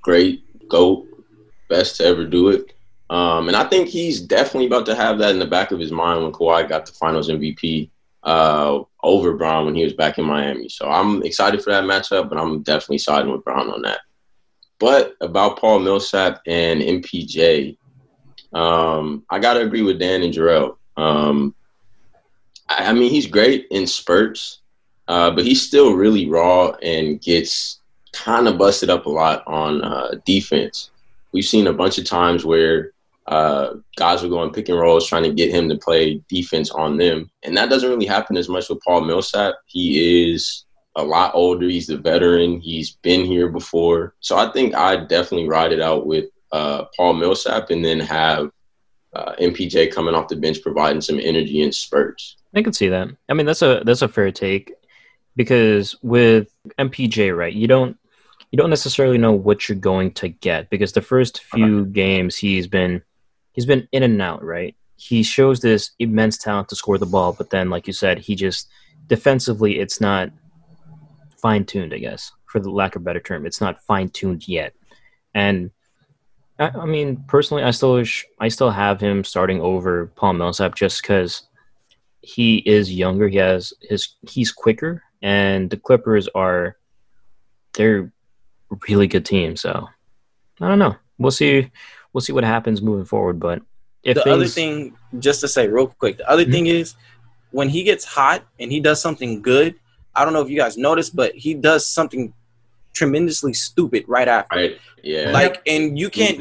great, GOAT, best to ever do it. And I think he's definitely about to have that in the back of his mind when Kawhi got the finals MVP over Bron when he was back in Miami. So I'm excited for that matchup, but I'm definitely siding with Bron on that. But about Paul Millsap and MPJ, I got to agree with Dan and Jarrell. I mean, he's great in spurts, but he's still really raw and gets kind of busted up a lot on defense. We've seen a bunch of times where guys were going pick and rolls trying to get him to play defense on them. And that doesn't really happen as much with Paul Millsap. He is a lot older. He's a veteran. He's been here before. So I think I definitely ride it out with Paul Millsap and then have MPJ coming off the bench, providing some energy and spurts. I can see that. I mean, that's a fair take because with MPJ, right, you don't necessarily know what you're going to get because the first few games he's been in and out, right? He shows this immense talent to score the ball, but then, like you said, he just defensively, it's not fine-tuned, I guess, for the lack of a better term. It's not fine-tuned yet. And I mean, personally, I still have him starting over Paul Millsap just because he is younger. He's quicker, and the Clippers they're a really good team. So I don't know. We'll see what happens moving forward. But other thing, just to say real quick, the other thing is when he gets hot and he does something good. I don't know if you guys noticed, but he does something tremendously stupid right after. Right. Yeah. Like, and you can't.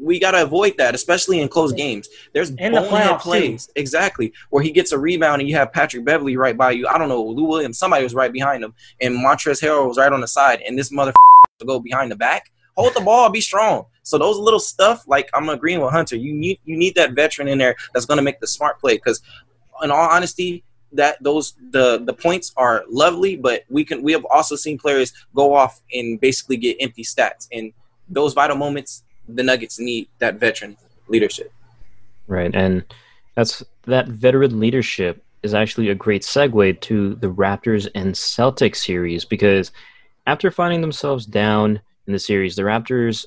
We gotta avoid that, especially in close games. There's bonehead plays, too. Exactly, where he gets a rebound and you have Patrick Beverly right by you. I don't know, Lou Williams, somebody was right behind him, and Montrezl Harrell was right on the side, and this motherfucker to go behind the back, hold the ball, be strong. So those little stuff, like I'm agreeing with Hunter, you need that veteran in there that's gonna make the smart play. Because, in all honesty, that the points are lovely, but we have also seen players go off and basically get empty stats. And those vital moments, the Nuggets need that veteran leadership. Right, and that veteran leadership is actually a great segue to the Raptors and Celtics series, because after finding themselves down in the series, the Raptors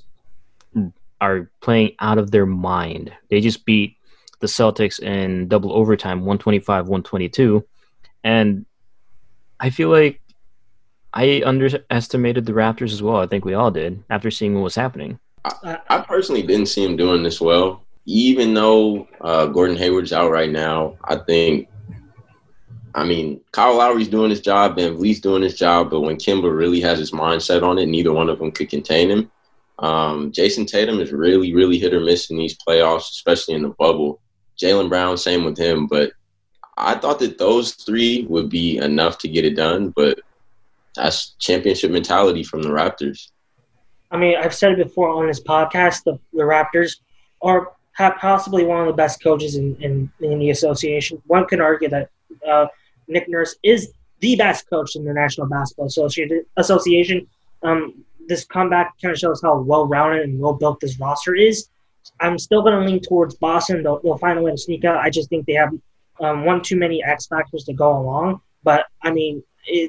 are playing out of their mind. They just beat the Celtics in double overtime, 125-122. And I feel like I underestimated the Raptors as well. I think we all did after seeing what was happening. I personally didn't see him doing this well. Even though Gordon Hayward's out right now, I mean, Kyle Lowry's doing his job, Van Vliet's doing his job, but when Kemba really has his mindset on it, neither one of them could contain him. Jason Tatum is really, really hit or miss in these playoffs, especially in the bubble. Jaylen Brown, same with him. But I thought that those three would be enough to get it done. But that's championship mentality from the Raptors. I mean, I've said it before on this podcast, the Raptors are possibly one of the best coaches in the association. One could argue that Nick Nurse is the best coach in the National Basketball Association. This comeback kind of shows how well-rounded and well-built this roster is. I'm still going to lean towards Boston. They'll find a way to sneak out. I just think they have one too many X factors to go along. But, I mean,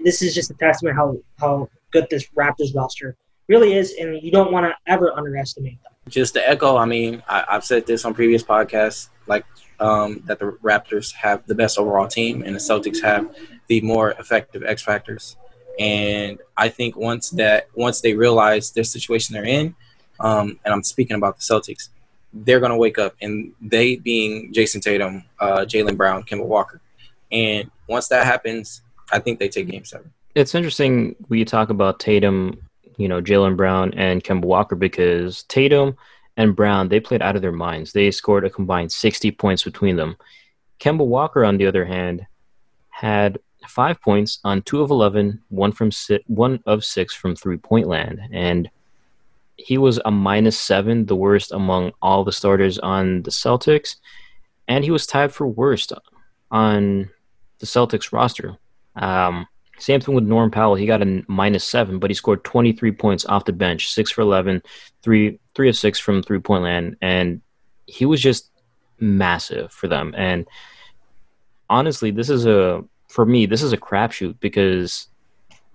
this is just a testament how good this Raptors roster really is, and you don't want to ever underestimate them. Just to echo, I mean, I've said this on previous podcasts, like that the Raptors have the best overall team and the Celtics have the more effective X factors. And I think once they realize their situation they're in, and I'm speaking about the Celtics, they're going to wake up, and they being Jason Tatum, Jaylen Brown, Kemba Walker. And once that happens, I think they take Game 7. It's interesting when you talk about Tatum, you know, Jaylen Brown and Kemba Walker, because Tatum and Brown, they played out of their minds. They scored a combined 60 points between them. Kemba Walker, on the other hand, had 5 points on 2 of 11, one of six from 3-point land, and he was a -7, the worst among all the starters on the Celtics, and he was tied for worst on the Celtics roster. Same thing with Norm Powell. He got a -7, but he scored 23 points off the bench, 6 for 11, three of six from 3-point land, and he was just massive for them. And honestly, this is a crapshoot because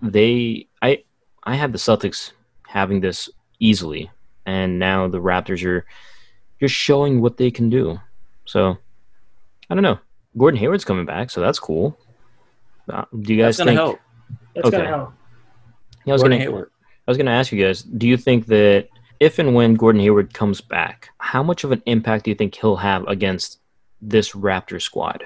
I had the Celtics having this easily, and now the Raptors are showing what they can do. So I don't know. Gordon Hayward's coming back, so that's cool. Do you guys think that's gonna help? That's gonna help. Yeah, I was gonna ask you guys, do you think that if and when Gordon Hayward comes back, how much of an impact do you think he'll have against this Raptor squad?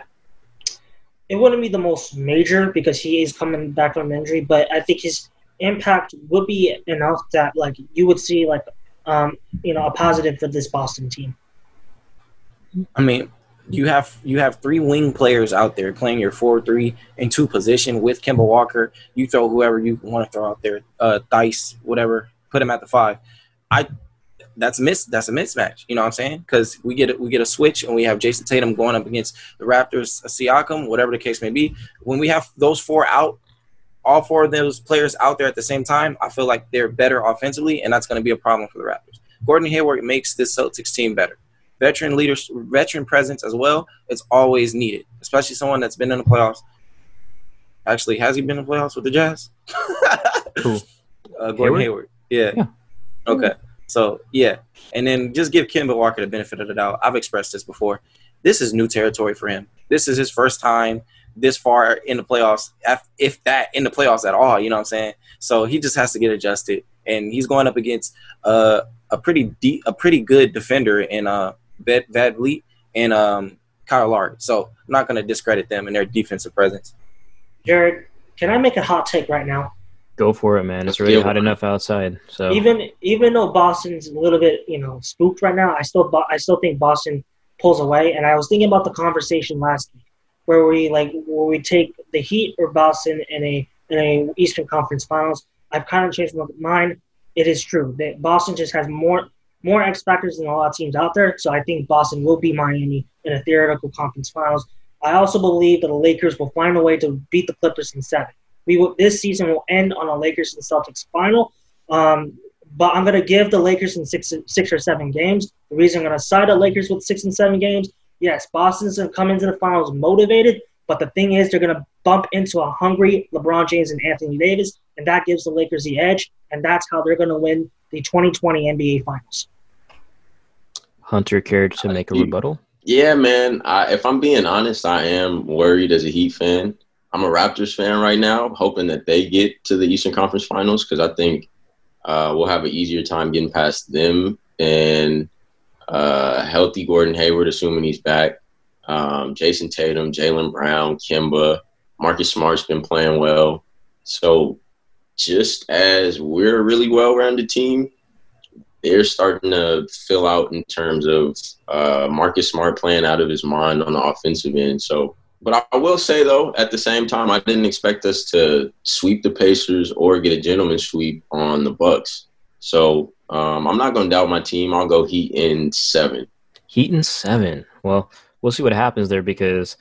It wouldn't be the most major because he is coming back from injury, but I think his impact would be enough that like you would see like a positive for this Boston team. I mean, You have three wing players out there playing your 4-3 and 2 position with Kemba Walker. You throw whoever you want to throw out there, Dice, whatever, put him at the 5. That's a mismatch. You know what I'm saying? Because we get a switch and we have Jason Tatum going up against the Raptors, Siakam, whatever the case may be. When we have those four out, all four of those players out there at the same time, I feel like they're better offensively, and that's going to be a problem for the Raptors. Gordon Hayward makes this Celtics team better. Veteran leadership, veteran presence as well, it's always needed, especially someone that's been in the playoffs. Actually, has he been in the playoffs with the Jazz? Cool. Gordon Hayward. Yeah. Okay. So, yeah. And then just give Kemba Walker the benefit of the doubt. I've expressed this before. This is new territory for him. This is his first time this far in the playoffs, if that, in the playoffs at all. You know what I'm saying? So he just has to get adjusted. And he's going up against a pretty good defender in Vadvliet and Kyle Lowry. So I'm not going to discredit them and their defensive presence. Jared, can I make a hot take right now? Go for it, man. It's really hot enough outside. So even though Boston's a little bit, spooked right now, I still think Boston pulls away. And I was thinking about the conversation last week where we take the Heat or Boston in a Eastern Conference Finals. I've kind of changed my mind. It is true that Boston just has more X factors than a lot of teams out there. So I think Boston will beat Miami in a theoretical conference finals. I also believe that the Lakers will find a way to beat the Clippers in 7. This season will end on a Lakers and Celtics final. But I'm going to give the Lakers in 6 or 7 games. The reason I'm going to side the Lakers with 6 and 7 games, yes, Boston's going to come into the finals motivated, but the thing is they're going to bump into a hungry LeBron James and Anthony Davis, and that gives the Lakers the edge, and that's how they're going to win the 2020 NBA Finals. Hunter, care to make a rebuttal? Yeah, man. If I'm being honest, I am worried as a Heat fan. I'm a Raptors fan right now, hoping that they get to the Eastern Conference Finals because I think we'll have an easier time getting past them and healthy Gordon Hayward, assuming he's back, Jason Tatum, Jaylen Brown, Kemba, Marcus Smart's been playing well. So just as we're a really well-rounded team, they're starting to fill out in terms of Marcus Smart playing out of his mind on the offensive end. So. But I will say, though, at the same time, I didn't expect us to sweep the Pacers or get a gentleman's sweep on the Bucks. So I'm not going to doubt my team. I'll go Heat in 7. Heat in 7. Well, we'll see what happens there because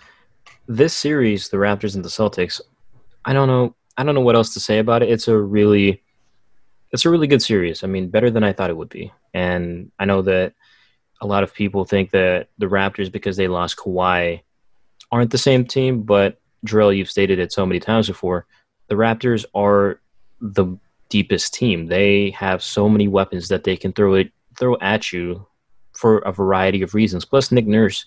this series, the Raptors and the Celtics, I don't know what else to say about it. It's a really good series. I mean, better than I thought it would be. And I know that a lot of people think that the Raptors, because they lost Kawhi, aren't the same team, but Jarrell, you've stated it so many times before, the Raptors are the deepest team. They have so many weapons that they can throw at you for a variety of reasons. Plus, Nick Nurse,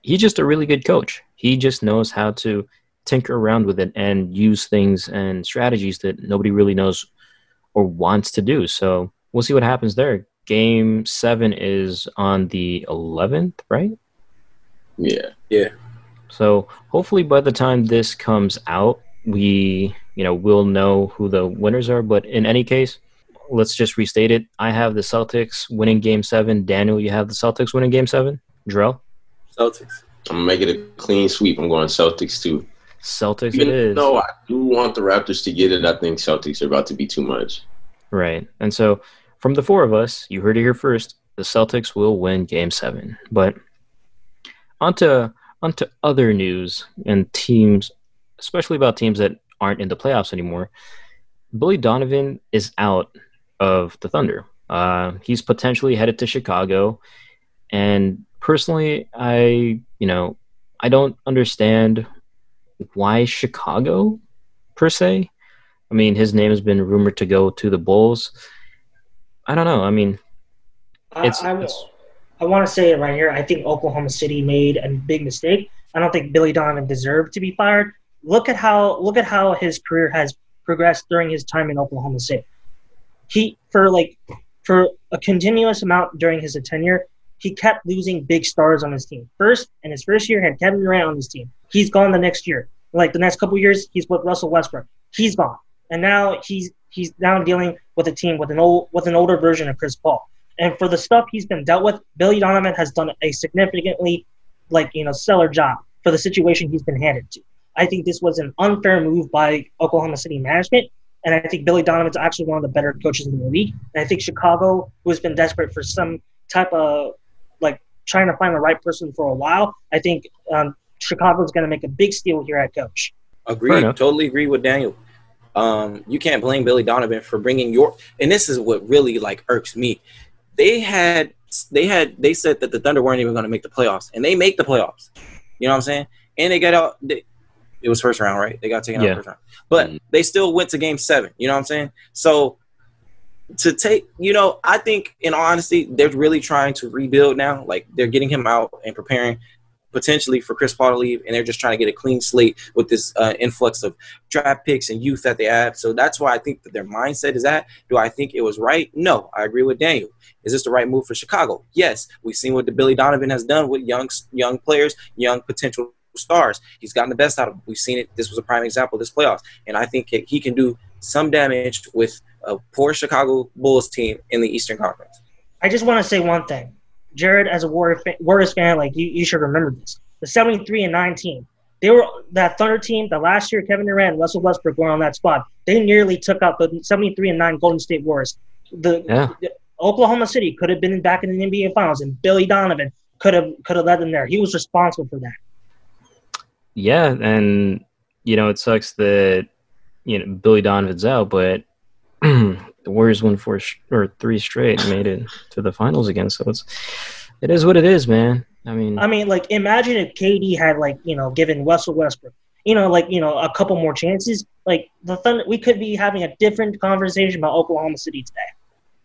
he's just a really good coach. He just knows how to tinker around with it and use things and strategies that nobody really knows or wants to do. So we'll see what happens there. Game 7 is on the 11th, right? Yeah. So hopefully by the time this comes out, we, we'll know who the winners are. But in any case, let's just restate it. I have the Celtics winning Game 7. Daniel, you have the Celtics winning Game 7? Jarrell? Celtics. I'm going to make it a clean sweep. I'm going Celtics, too. Celtics it is. No, I do want the Raptors to get it. I think Celtics are about to be too much. Right. And so from the four of us, you heard it here first, the Celtics will win Game 7. But on to other news and teams, especially about teams that aren't in the playoffs anymore, Billy Donovan is out of the Thunder. He's potentially headed to Chicago. And personally, I don't understand why Chicago, per se. I mean, his name has been rumored to go to the Bulls. I don't know. I mean, I want to say it right here. I think Oklahoma City made a big mistake. I don't think Billy Donovan deserved to be fired. Look at how his career has progressed during his time in Oklahoma City. For a continuous amount during his tenure, he kept losing big stars on his team. First, in his first year, had Kevin Durant on his team. He's gone the next year. The next couple years, he's with Russell Westbrook. He's gone, and now he's now dealing with a team with an older version of Chris Paul. And for the stuff he's been dealt with, Billy Donovan has done a significantly like, you know, seller job for the situation he's been handed to. I think this was an unfair move by Oklahoma City management, and I think Billy Donovan's actually one of the better coaches in the league. And I think Chicago, who has been desperate for some type of, like, trying to find the right person for a while, I think Chicago's going to make a big steal here at coach. Agreed. Totally agree with Daniel. You can't blame Billy Donovan for bringing your – and this is what really, like, irks me. They said that the Thunder weren't even going to make the playoffs, and they make the playoffs. You know what I'm saying? And they got out – it was first round, right? They got taken out first round. But they still went to game 7. You know what I'm saying? So, to take – you know, I think, in all honesty, they're really trying to rebuild now. Like, they're getting him out and preparing – potentially for Chris Paul to leave, and they're just trying to get a clean slate with this influx of draft picks and youth that they have. So that's why I think that their mindset is at. Do I think it was right? No, I agree with Daniel. Is this the right move for Chicago? Yes. We've seen what the Billy Donovan has done with young players, young potential stars. He's gotten the best out of them. We've seen it. This was a prime example of this playoffs. And I think he can do some damage with a poor Chicago Bulls team in the Eastern Conference. I just want to say one thing. Jared, as a Warriors fan, like you should remember this. The 73-9 team, they were that Thunder team that last year Kevin Durant and Russell Westbrook were on that squad. They nearly took out the 73-9 Golden State Warriors. The Oklahoma City could have been back in the NBA Finals, and Billy Donovan could have led them there. He was responsible for that. Yeah, and you know it sucks that Billy Donovan's out, but the Warriors won 4 or 3 straight and made it to the finals again. So it is what it is, man. I mean, like, imagine if KD had, like, given Russell Westbrook, a couple more chances. Like, the Thunder, we could be having a different conversation about Oklahoma City today.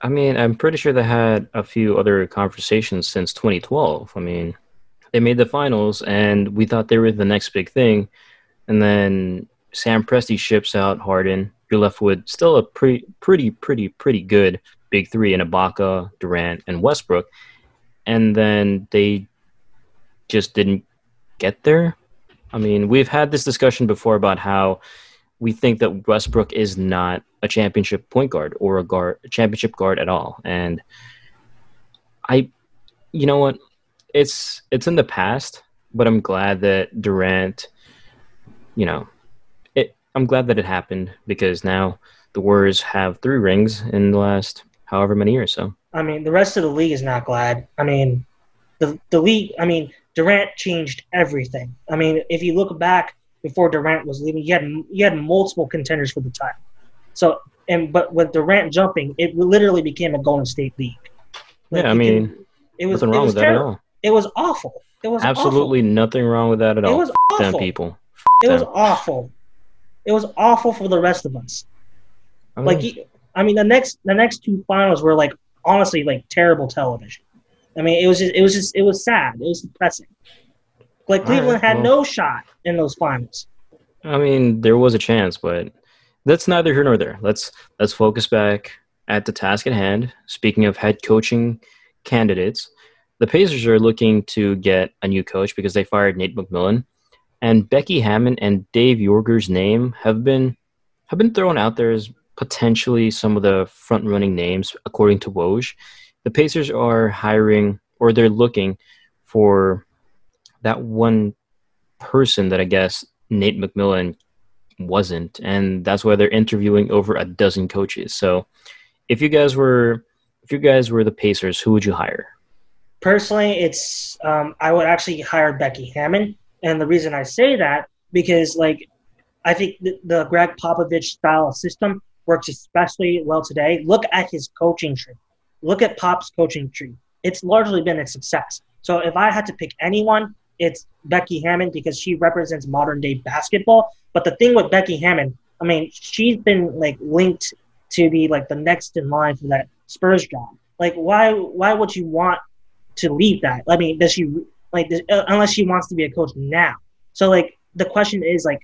I mean, I'm pretty sure they had a few other conversations since 2012. I mean, they made the finals, and we thought they were the next big thing. And then Sam Presti ships out Harden. You're left with still a pretty good big three in Ibaka, Durant, and Westbrook. And then they just didn't get there. I mean, we've had this discussion before about how we think that Westbrook is not a championship point guard or a championship guard at all. And you know what? It's in the past, but I'm glad that Durant, I'm glad that it happened, because now the Warriors have 3 rings in the last however many years. So I mean, the rest of the league is not glad. I mean, the league. I mean, Durant changed everything. I mean, if you look back before Durant was leaving, you had multiple contenders for the title. So but with Durant jumping, it literally became a Golden State league. Like, yeah, I mean, it was nothing wrong with that at all. It was awful. It was absolutely nothing wrong with that at all. It was awful. Damn people. It was awful. It was awful for the rest of us. The next 2 finals were, like, honestly, like, terrible television. I mean, it was sad. It was depressing. Like, Cleveland had no shot in those finals. I mean, there was a chance, but that's neither here nor there. Let's focus back at the task at hand. Speaking of head coaching candidates, the Pacers are looking to get a new coach because they fired Nate McMillan. And Becky Hammon and Dave Yorger's name have been thrown out there as potentially some of the front-running names, according to Woj. The Pacers are hiring, or they're looking for that one person that I guess Nate McMillan wasn't, and that's why they're interviewing over a dozen coaches. So, if you guys were the Pacers, who would you hire? Personally, it's I would actually hire Becky Hammon. And the reason I say that, because, like, I think the Greg Popovich style of system works especially well today. Look at his coaching tree. Look at Pop's coaching tree. It's largely been a success. So if I had to pick anyone, it's Becky Hammon, because she represents modern-day basketball. But the thing with Becky Hammon, I mean, she's been, like, linked to be, like, the next in line for that Spurs job. Like, why would you want to leave that? I mean, does she – like, unless she wants to be a coach now. So, like, the question is, like,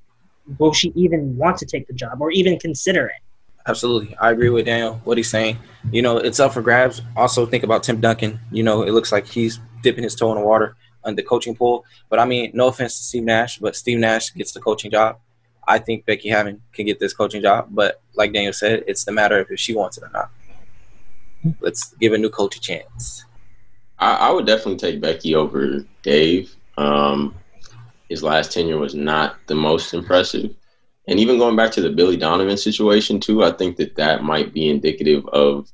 will she even want to take the job or even consider it? Absolutely. I agree with Daniel, what he's saying. You know, it's up for grabs. Also, think about Tim Duncan. You know, it looks like he's dipping his toe in the water on the coaching pool. But, I mean, no offense to Steve Nash, but Steve Nash gets the coaching job. I think Becky Hammon can get this coaching job. But, like Daniel said, it's the matter of if she wants it or not. Let's give a new coach a chance. I would definitely take Becky over Dave. His last tenure was not the most impressive. And even going back to the Billy Donovan situation, too, I think that that might be indicative of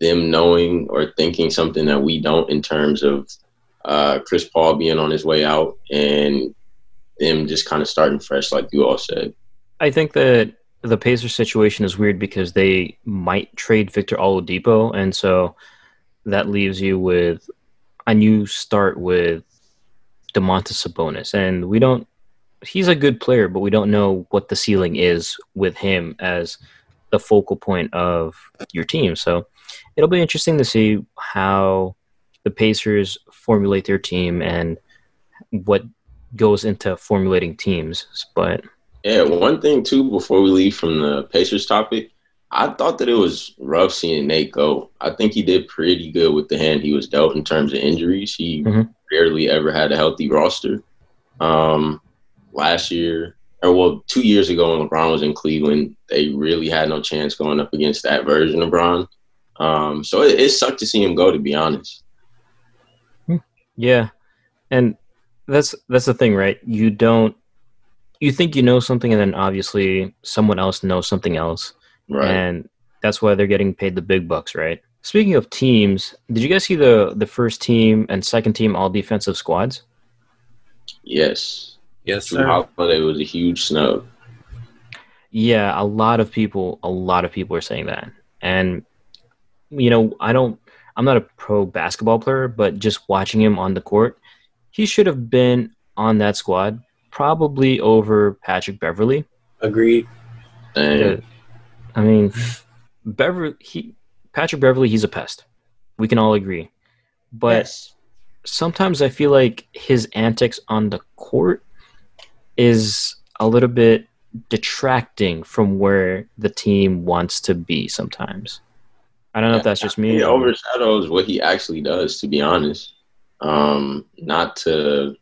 them knowing or thinking something that we don't in terms of Chris Paul being on his way out and them just kind of starting fresh, like you all said. I think that the Pacers situation is weird because they might trade Victor Oladipo, and so that leaves you with a new start with Domantas Sabonis. And we don't – he's a good player, but we don't know what the ceiling is with him as the focal point of your team. So it'll be interesting to see how the Pacers formulate their team and what goes into formulating teams. But yeah, one thing, too, before we leave from the Pacers topic, I thought that it was rough seeing Nate go. I think he did pretty good with the hand he was dealt in terms of injuries. He rarely ever had a healthy roster. Last year, or well, 2 years ago when LeBron was in Cleveland, they really had no chance going up against that version of LeBron. So it sucked to see him go, to be honest. Yeah, and that's the thing, right? You think you know something, and then obviously someone else knows something else. Right. And that's why they're getting paid the big bucks, right? Speaking of teams, did you guys see the first team and second team all-defensive squads? Yes. Yes, sir. But it was a huge snub. Yeah, a lot of people are saying that. And, you know, I'm not a pro basketball player, but just watching him on the court, he should have been on that squad, probably over Patrick Beverly. Agreed. I mean, Patrick Beverly, he's a pest. We can all agree. But yes, sometimes I feel like his antics on the court is a little bit detracting from where the team wants to be sometimes. I don't know if that's just me. He overshadows what he actually does, to be honest. Not to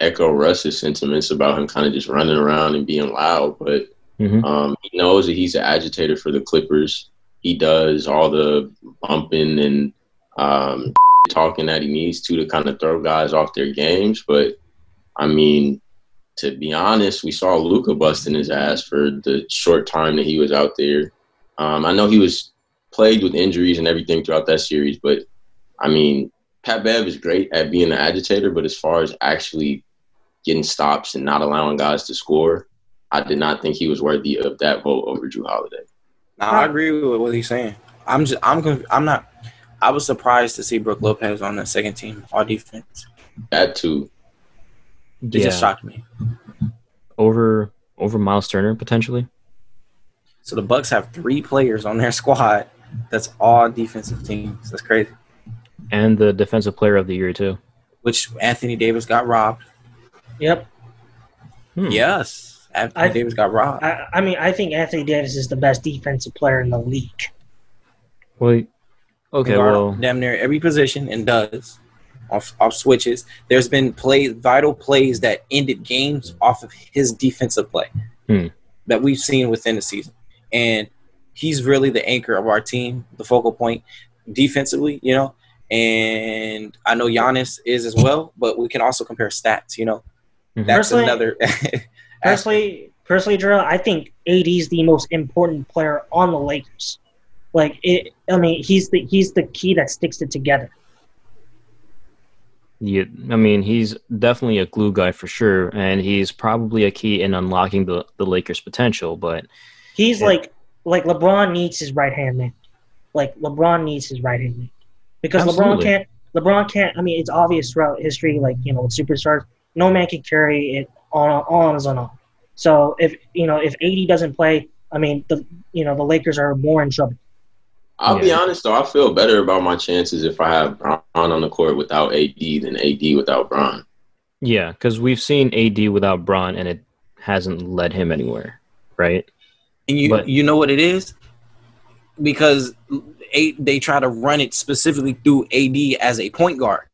echo Russ's sentiments about him kind of just running around and being loud, but he knows that he's an agitator for the Clippers. He does all the bumping and talking that he needs to kind of throw guys off their games. But, I mean, to be honest, we saw Luka busting his ass for the short time that he was out there. I know he was plagued with injuries and everything throughout that series, but, I mean, Pat Bev is great at being an agitator, but as far as actually getting stops and not allowing guys to score, I did not think he was worthy of that vote over Jrue Holiday. No, I agree with what he's saying. I was surprised to see Brook Lopez on the second team all defense. That too. It just shocked me. Over Miles Turner potentially. So the Bucks have 3 players on their squad that's all defensive teams. That's crazy. And the defensive player of the year too, which Anthony Davis got robbed. Yep. Yes. Anthony Davis got robbed. I think Anthony Davis is the best defensive player in the league. Wait. Okay, well. Damn near every position and does off switches. There's been vital plays that ended games off of his defensive play that we've seen within the season. And he's really the anchor of our team, the focal point defensively, you know. And I know Giannis is as well, but we can also compare stats, you know. That's another – Personally, Jarrell, I think AD is the most important player on the Lakers. He's the key that sticks it together. Yeah, I mean, he's definitely a glue guy for sure, and he's probably a key in unlocking the Lakers' potential. But he's like LeBron needs his right hand man. Because absolutely. LeBron can't. I mean, it's obvious throughout history. Like, you know, with superstars, no man can carry it all on his own. So if AD doesn't play, I mean, the Lakers are more in trouble. I'll be honest though, I feel better about my chances if I have Bron on the court without AD than AD without Bron. Yeah, because we've seen AD without Bron and it hasn't led him anywhere, right? And you know what it is? Because they try to run it specifically through AD as a point guard.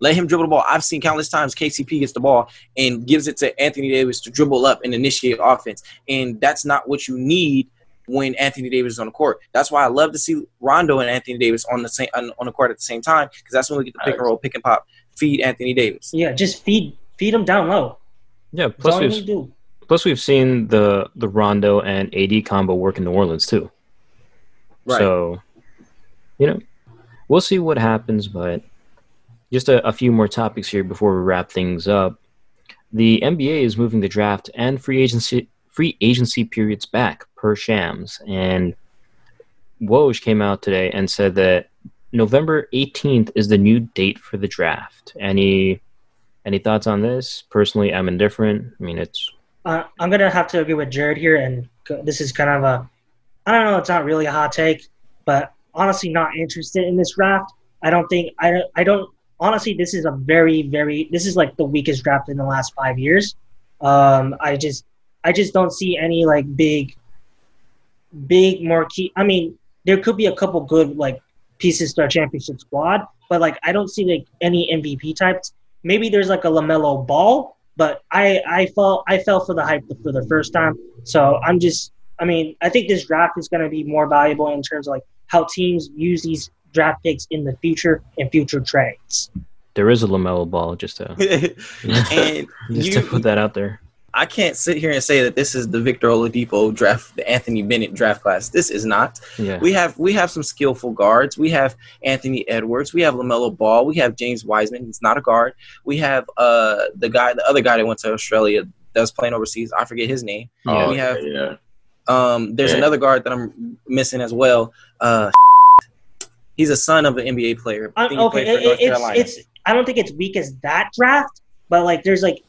Let him dribble the ball. I've seen countless times KCP gets the ball and gives it to Anthony Davis to dribble up and initiate offense. And that's not what you need when Anthony Davis is on the court. That's why I love to see Rondo and Anthony Davis on the court at the same time, because that's when we get the pick and roll, pick and pop feed Anthony Davis. Yeah, just feed him down low. Yeah, plus we've seen the Rondo and AD combo work in New Orleans too. Right. So, you know, we'll see what happens, but just a few more topics here before we wrap things up. The NBA is moving the draft and free agency periods back per Shams, and Woj came out today and said that November 18th is the new date for the draft. Any thoughts on this? Personally, I'm indifferent. I mean, it's... I'm going to have to agree with Jared here, and this is kind of a... I don't know, it's not really a hot take, but honestly not interested in this draft. I don't think... I don't... Honestly, this is a very, very... This is like the weakest draft in the last 5 years. I just don't see any like big marquee... I mean, there could be a couple good like pieces to our championship squad, but like I don't see like any MVP types. Maybe there's like a LaMelo Ball, but I fell for the hype for the first time. So I think this draft is going to be more valuable in terms of like how teams use these draft picks in the future and future trades. There is a LaMelo Ball, just to, to put that out there. I can't sit here and say that this is the Victor Oladipo draft, the Anthony Bennett draft class. This is not. Yeah. We have some skillful guards. We have Anthony Edwards. We have LaMelo Ball. We have James Wiseman. He's not a guard. We have the other guy that went to Australia that was playing overseas. I forget his name. Oh, we have. Yeah. There's another guard that I'm missing as well. He's a son of an NBA player. I don't think it's weak as that draft, but like there's like.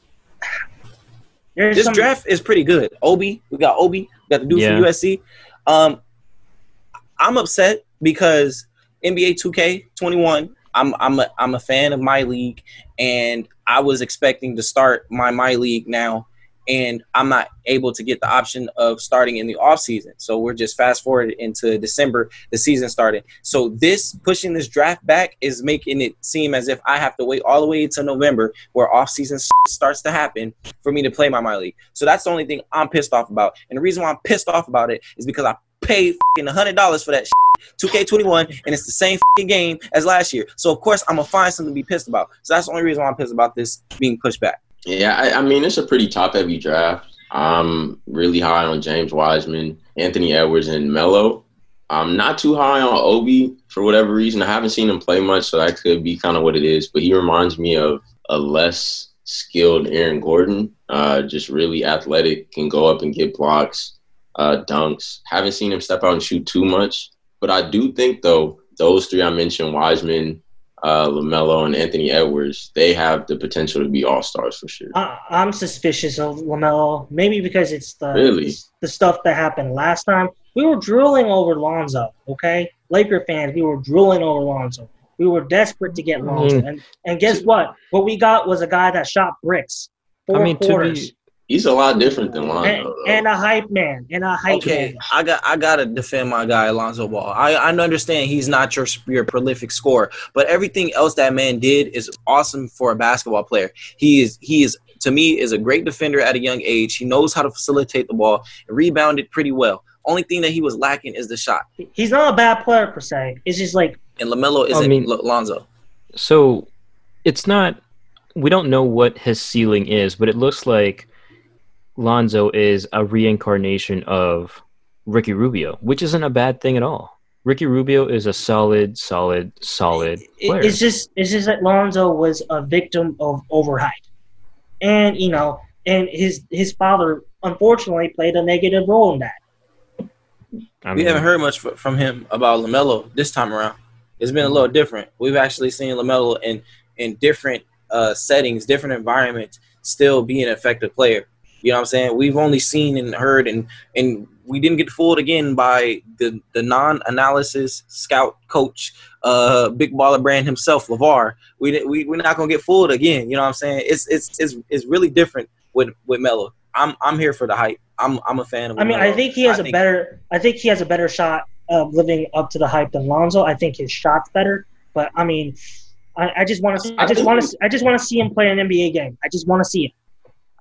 This draft is pretty good. We got the dude from USC. I'm upset because NBA 2K21. I'm a fan of my league, and I was expecting to start my league now, and I'm not able to get the option of starting in the off season. So we're just fast forwarded into December. The season started. So pushing this draft back is making it seem as if I have to wait all the way to November, where off season starts to happen, for me to play my league. So that's the only thing I'm pissed off about. And the reason why I'm pissed off about it is because I paid $100 for that 2K21, and it's the same game as last year. So of course I'm gonna find something to be pissed about. So that's the only reason why I'm pissed about this being pushed back. Yeah, I mean, it's a pretty top-heavy draft. I'm really high on James Wiseman, Anthony Edwards, and Melo. I'm not too high on Obi for whatever reason. I haven't seen him play much, so that could be kind of what it is. But he reminds me of a less skilled Aaron Gordon, just really athletic, can go up and get blocks, dunks. Haven't seen him step out and shoot too much. But I do think, though, those three I mentioned, Wiseman, LaMelo, and Anthony Edwards, they have the potential to be all-stars for sure. I'm suspicious of LaMelo, maybe because it's the stuff that happened last time. We were drooling over Lonzo, okay? Laker fans, we were drooling over Lonzo. We were desperate to get Lonzo. And guess what? What we got was a guy that shot bricks. Four quarters. He's a lot different than Lonzo. And a hype man. Okay, I got to defend my guy, Lonzo Ball. I understand he's not your prolific scorer, but everything else that man did is awesome for a basketball player. He is to me, is a great defender at a young age. He knows how to facilitate the ball and rebounded pretty well. Only thing that he was lacking is the shot. He's not a bad player, per se. It's just like – and LaMelo isn't Lonzo. So it's not – we don't know what his ceiling is, but it looks like – Lonzo is a reincarnation of Ricky Rubio, which isn't a bad thing at all. Ricky Rubio is a solid player. It's just that Lonzo was a victim of overhype. And, you know, and his father, unfortunately, played a negative role in that. We haven't heard much from him about LaMelo this time around. It's been a little different. We've actually seen LaMelo in different settings, different environments, still be an effective player. You know what I'm saying? We've only seen and heard, and we didn't get fooled again by the non-analysis scout coach, Big Baller Brand himself, LeVar. We're not gonna get fooled again. You know what I'm saying? It's really different with Melo. I'm here for the hype. I'm a fan of. I mean, Melo. I think he has a better shot of living up to the hype than Lonzo. I think his shot's better, but I mean, I just want to see him play an NBA game. I just want to see it.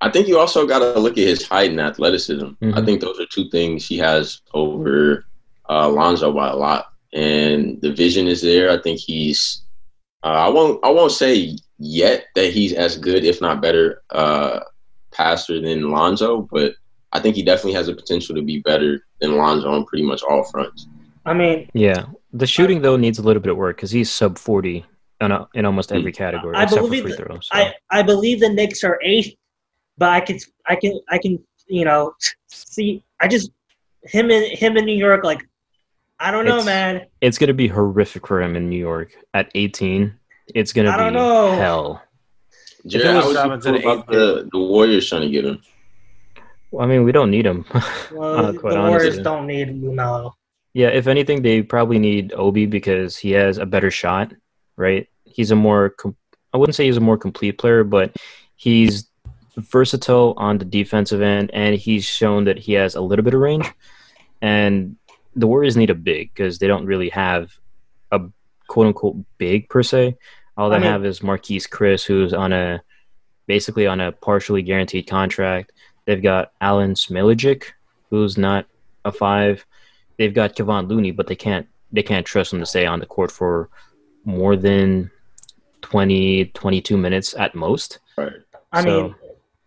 I think you also got to look at his height and athleticism. Mm-hmm. I think those are two things he has over Lonzo by a lot. And the vision is there. I think he's I won't say yet that he's as good, if not better, passer than Lonzo, but I think he definitely has the potential to be better than Lonzo on pretty much all fronts. I mean, yeah, the shooting though needs a little bit of work because he's sub 40 in almost every category except for free throws. So. I believe the Knicks are 8th, but I can you know see him in New York, like, I don't know, man. It's gonna be horrific for him in New York at 18. It's gonna be hell. Jared, how was about the Warriors trying to get him? Well, I mean, we don't need him. Well, the Warriors don't need Melo. Yeah, if anything, they probably need Obi because he has a better shot, right? He's a more I wouldn't say he's a more complete player, but he's versatile on the defensive end, and he's shown that he has a little bit of range. And the Warriors need a big because they don't really have a quote-unquote big per se. All they have is Marquise Chris, who's basically on a partially guaranteed contract. They've got Alan Smiljic, who's not a 5. They've got Kevon Looney, but they can't trust him to stay on the court for more than 20, 22 minutes at most. Right. I mean,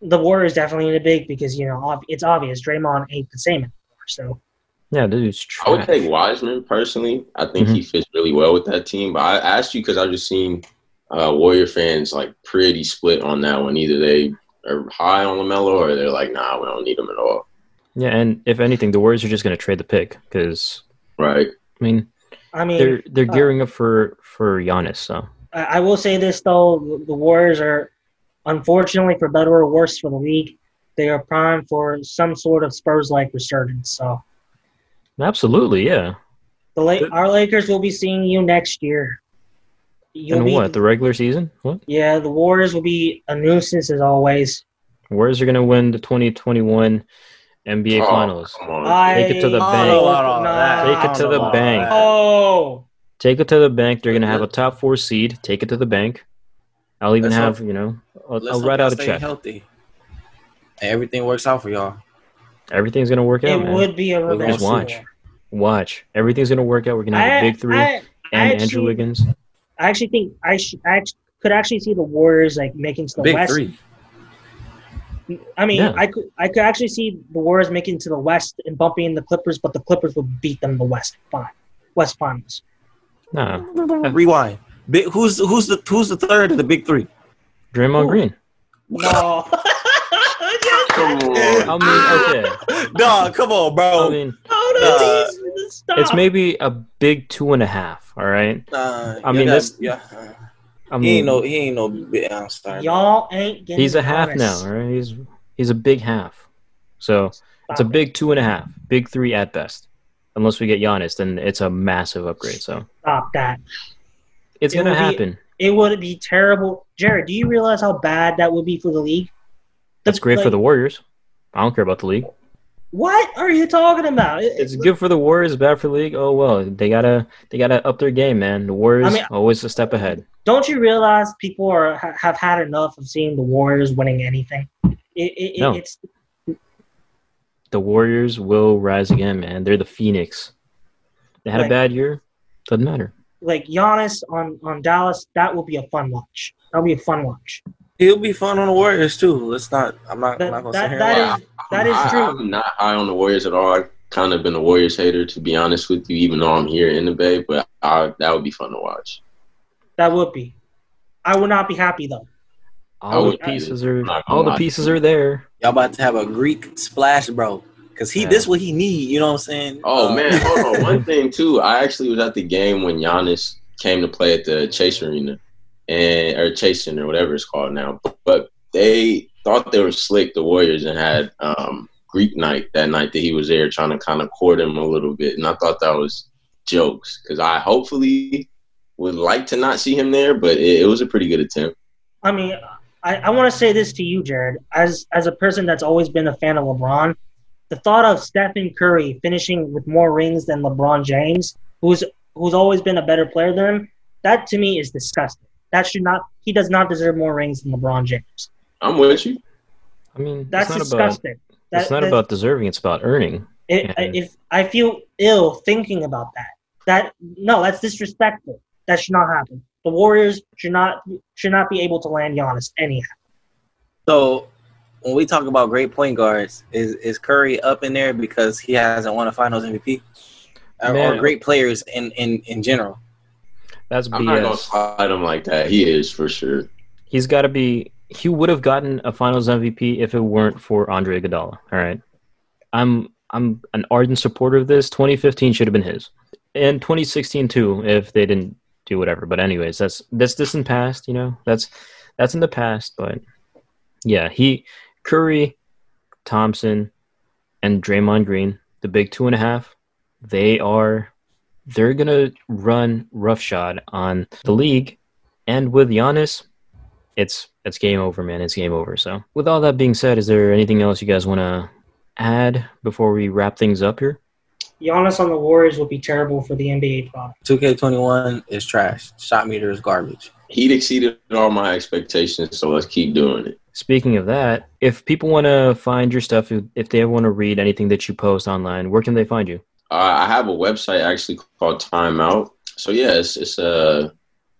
the Warriors definitely need a big because, you know, it's obvious Draymond ain't the same anymore. So yeah, dude's trash. I would take Wiseman personally. I think he fits really well with that team. But I asked you because I've just seen Warrior fans like pretty split on that one. Either they are high on LaMelo or they're like, nah, we don't need him at all. Yeah, and if anything, the Warriors are just going to trade the pick because, right? I mean, they're gearing up for Giannis. So I will say this though: the Warriors are, unfortunately, for better or worse for the league, they are primed for some sort of Spurs-like resurgence. So, absolutely, yeah. Our Lakers will be seeing you next year. The regular season? What? Yeah, the Warriors will be a nuisance as always. Warriors are going to win the 2021. NBA Finals. Take it to the bank. Take it to the bank. Take it to the bank. They're going to have a top 4 seed. Take it to the bank. I'll even I'll write out a check. Healthy. And everything works out for y'all. Everything's going to work out, man. It would be a reverse. Just watch. Everything's going to work out. We're going to have the big three and Andrew Wiggins. I actually think I could see the Warriors like making to the big West. Three. I mean, yeah. I could actually see the Warriors making it to the West and bumping the Clippers, but the Clippers would beat them in the West Finals. No. Rewind. Who's the third of the big three? Draymond Green. No. Okay. No, come on, bro. I mean, it's maybe a big 2.5. All right. I'm sorry. Y'all ain't getting. He's a half now, right? He's a big half. So it's a big 2.5, big 3 at best. Unless we get Giannis, then it's a massive upgrade. So stop that. It's gonna happen. It would be terrible, Jared. Do you realize how bad that would be for the league? That's great for the Warriors. I don't care about the league. What are you talking about? It's good for the Warriors, bad for the league. Oh well, they gotta up their game, man. The Warriors always a step ahead. Don't you realize people have had enough of seeing the Warriors winning anything? The Warriors will rise again, man. They're the Phoenix. They had a bad year. Doesn't matter. Like Giannis on Dallas, that will be a fun watch. That'll be a fun watch. It'll be fun on the Warriors too. I'm not gonna sit here and lie. That is true. I'm not high on the Warriors at all. I've kind of been a Warriors hater, to be honest with you, even though I'm here in the Bay. But that would be fun to watch. That would be. I would not be happy though. All the pieces are there. Y'all about to have a Greek splash, bro. Cause this what he need. You know what I'm saying? Oh man, hold on. One thing too. I actually was at the game when Giannis came to play at the Chase Arena. Or Chasing or whatever it's called now, but they thought they were slick, the Warriors, and had Greek night that night that he was there trying to kind of court him a little bit, and I thought that was jokes because I hopefully would like to not see him there, but it was a pretty good attempt. I mean, I want to say this to you, Jared, as a person that's always been a fan of LeBron, the thought of Stephen Curry finishing with more rings than LeBron James, who's always been a better player than him, that to me is disgusting. He does not deserve more rings than LeBron James. I'm with you. I mean, that's disgusting. It's not about deserving; it's about earning. If I feel ill thinking about that, that's disrespectful. That should not happen. The Warriors should not be able to land Giannis anyhow. So when we talk about great point guards, is Curry up in there because he hasn't won a Finals MVP? Or great players in general? That's BS. I'm not going to slide him like that. He is for sure. He's got to be. He would have gotten a Finals MVP if it weren't for Andre Iguodala. All right, I'm an ardent supporter of this. 2015 should have been his, and 2016 too, if they didn't do whatever. But anyways, that's distant past. You know, that's in the past. But yeah, Curry, Thompson, and Draymond Green, the big 2.5. They're gonna run roughshod on the league, and with Giannis, it's game over, man. It's game over. So, with all that being said, is there anything else you guys want to add before we wrap things up here? Giannis on the Warriors would be terrible for the NBA product. 2K21 is trash. Shot meter is garbage. He'd exceeded all my expectations, so let's keep doing it. Speaking of that, if people want to find your stuff, if they want to read anything that you post online, where can they find you? I have a website actually called Time Out. So, yeah, it's a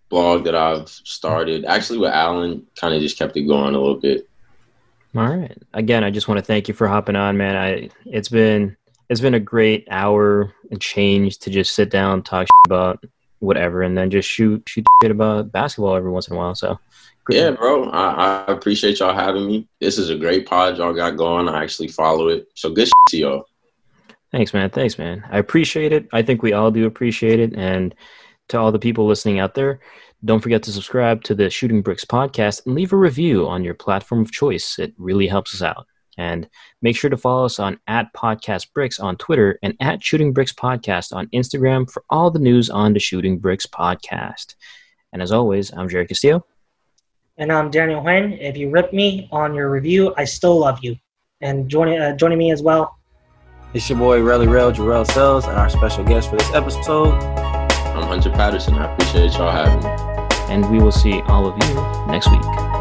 blog that I've started. Actually, with Alan, kind of just kept it going a little bit. All right. Again, I just want to thank you for hopping on, man. It's been a great hour and change to just sit down, talk shit about whatever, and then just shoot shit about basketball every once in a while. So, great. Yeah, bro. I appreciate y'all having me. This is a great pod y'all got going. I actually follow it. So, good shit to y'all. Thanks, man. I appreciate it. I think we all do appreciate it. And to all the people listening out there, don't forget to subscribe to the Shooting Bricks podcast and leave a review on your platform of choice. It really helps us out. And make sure to follow us on @PodcastBricks on Twitter and @ShootingBricksPodcast on Instagram for all the news on the Shooting Bricks podcast. And as always, I'm Jarrod Castillo. And I'm Daniel Nguyen. If you rip me on your review, I still love you. And joining me as well, it's your boy, Relly Rel, Jarrell Sells, and our special guest for this episode, I'm Hunter Patterson. I appreciate y'all having me. And we will see all of you next week.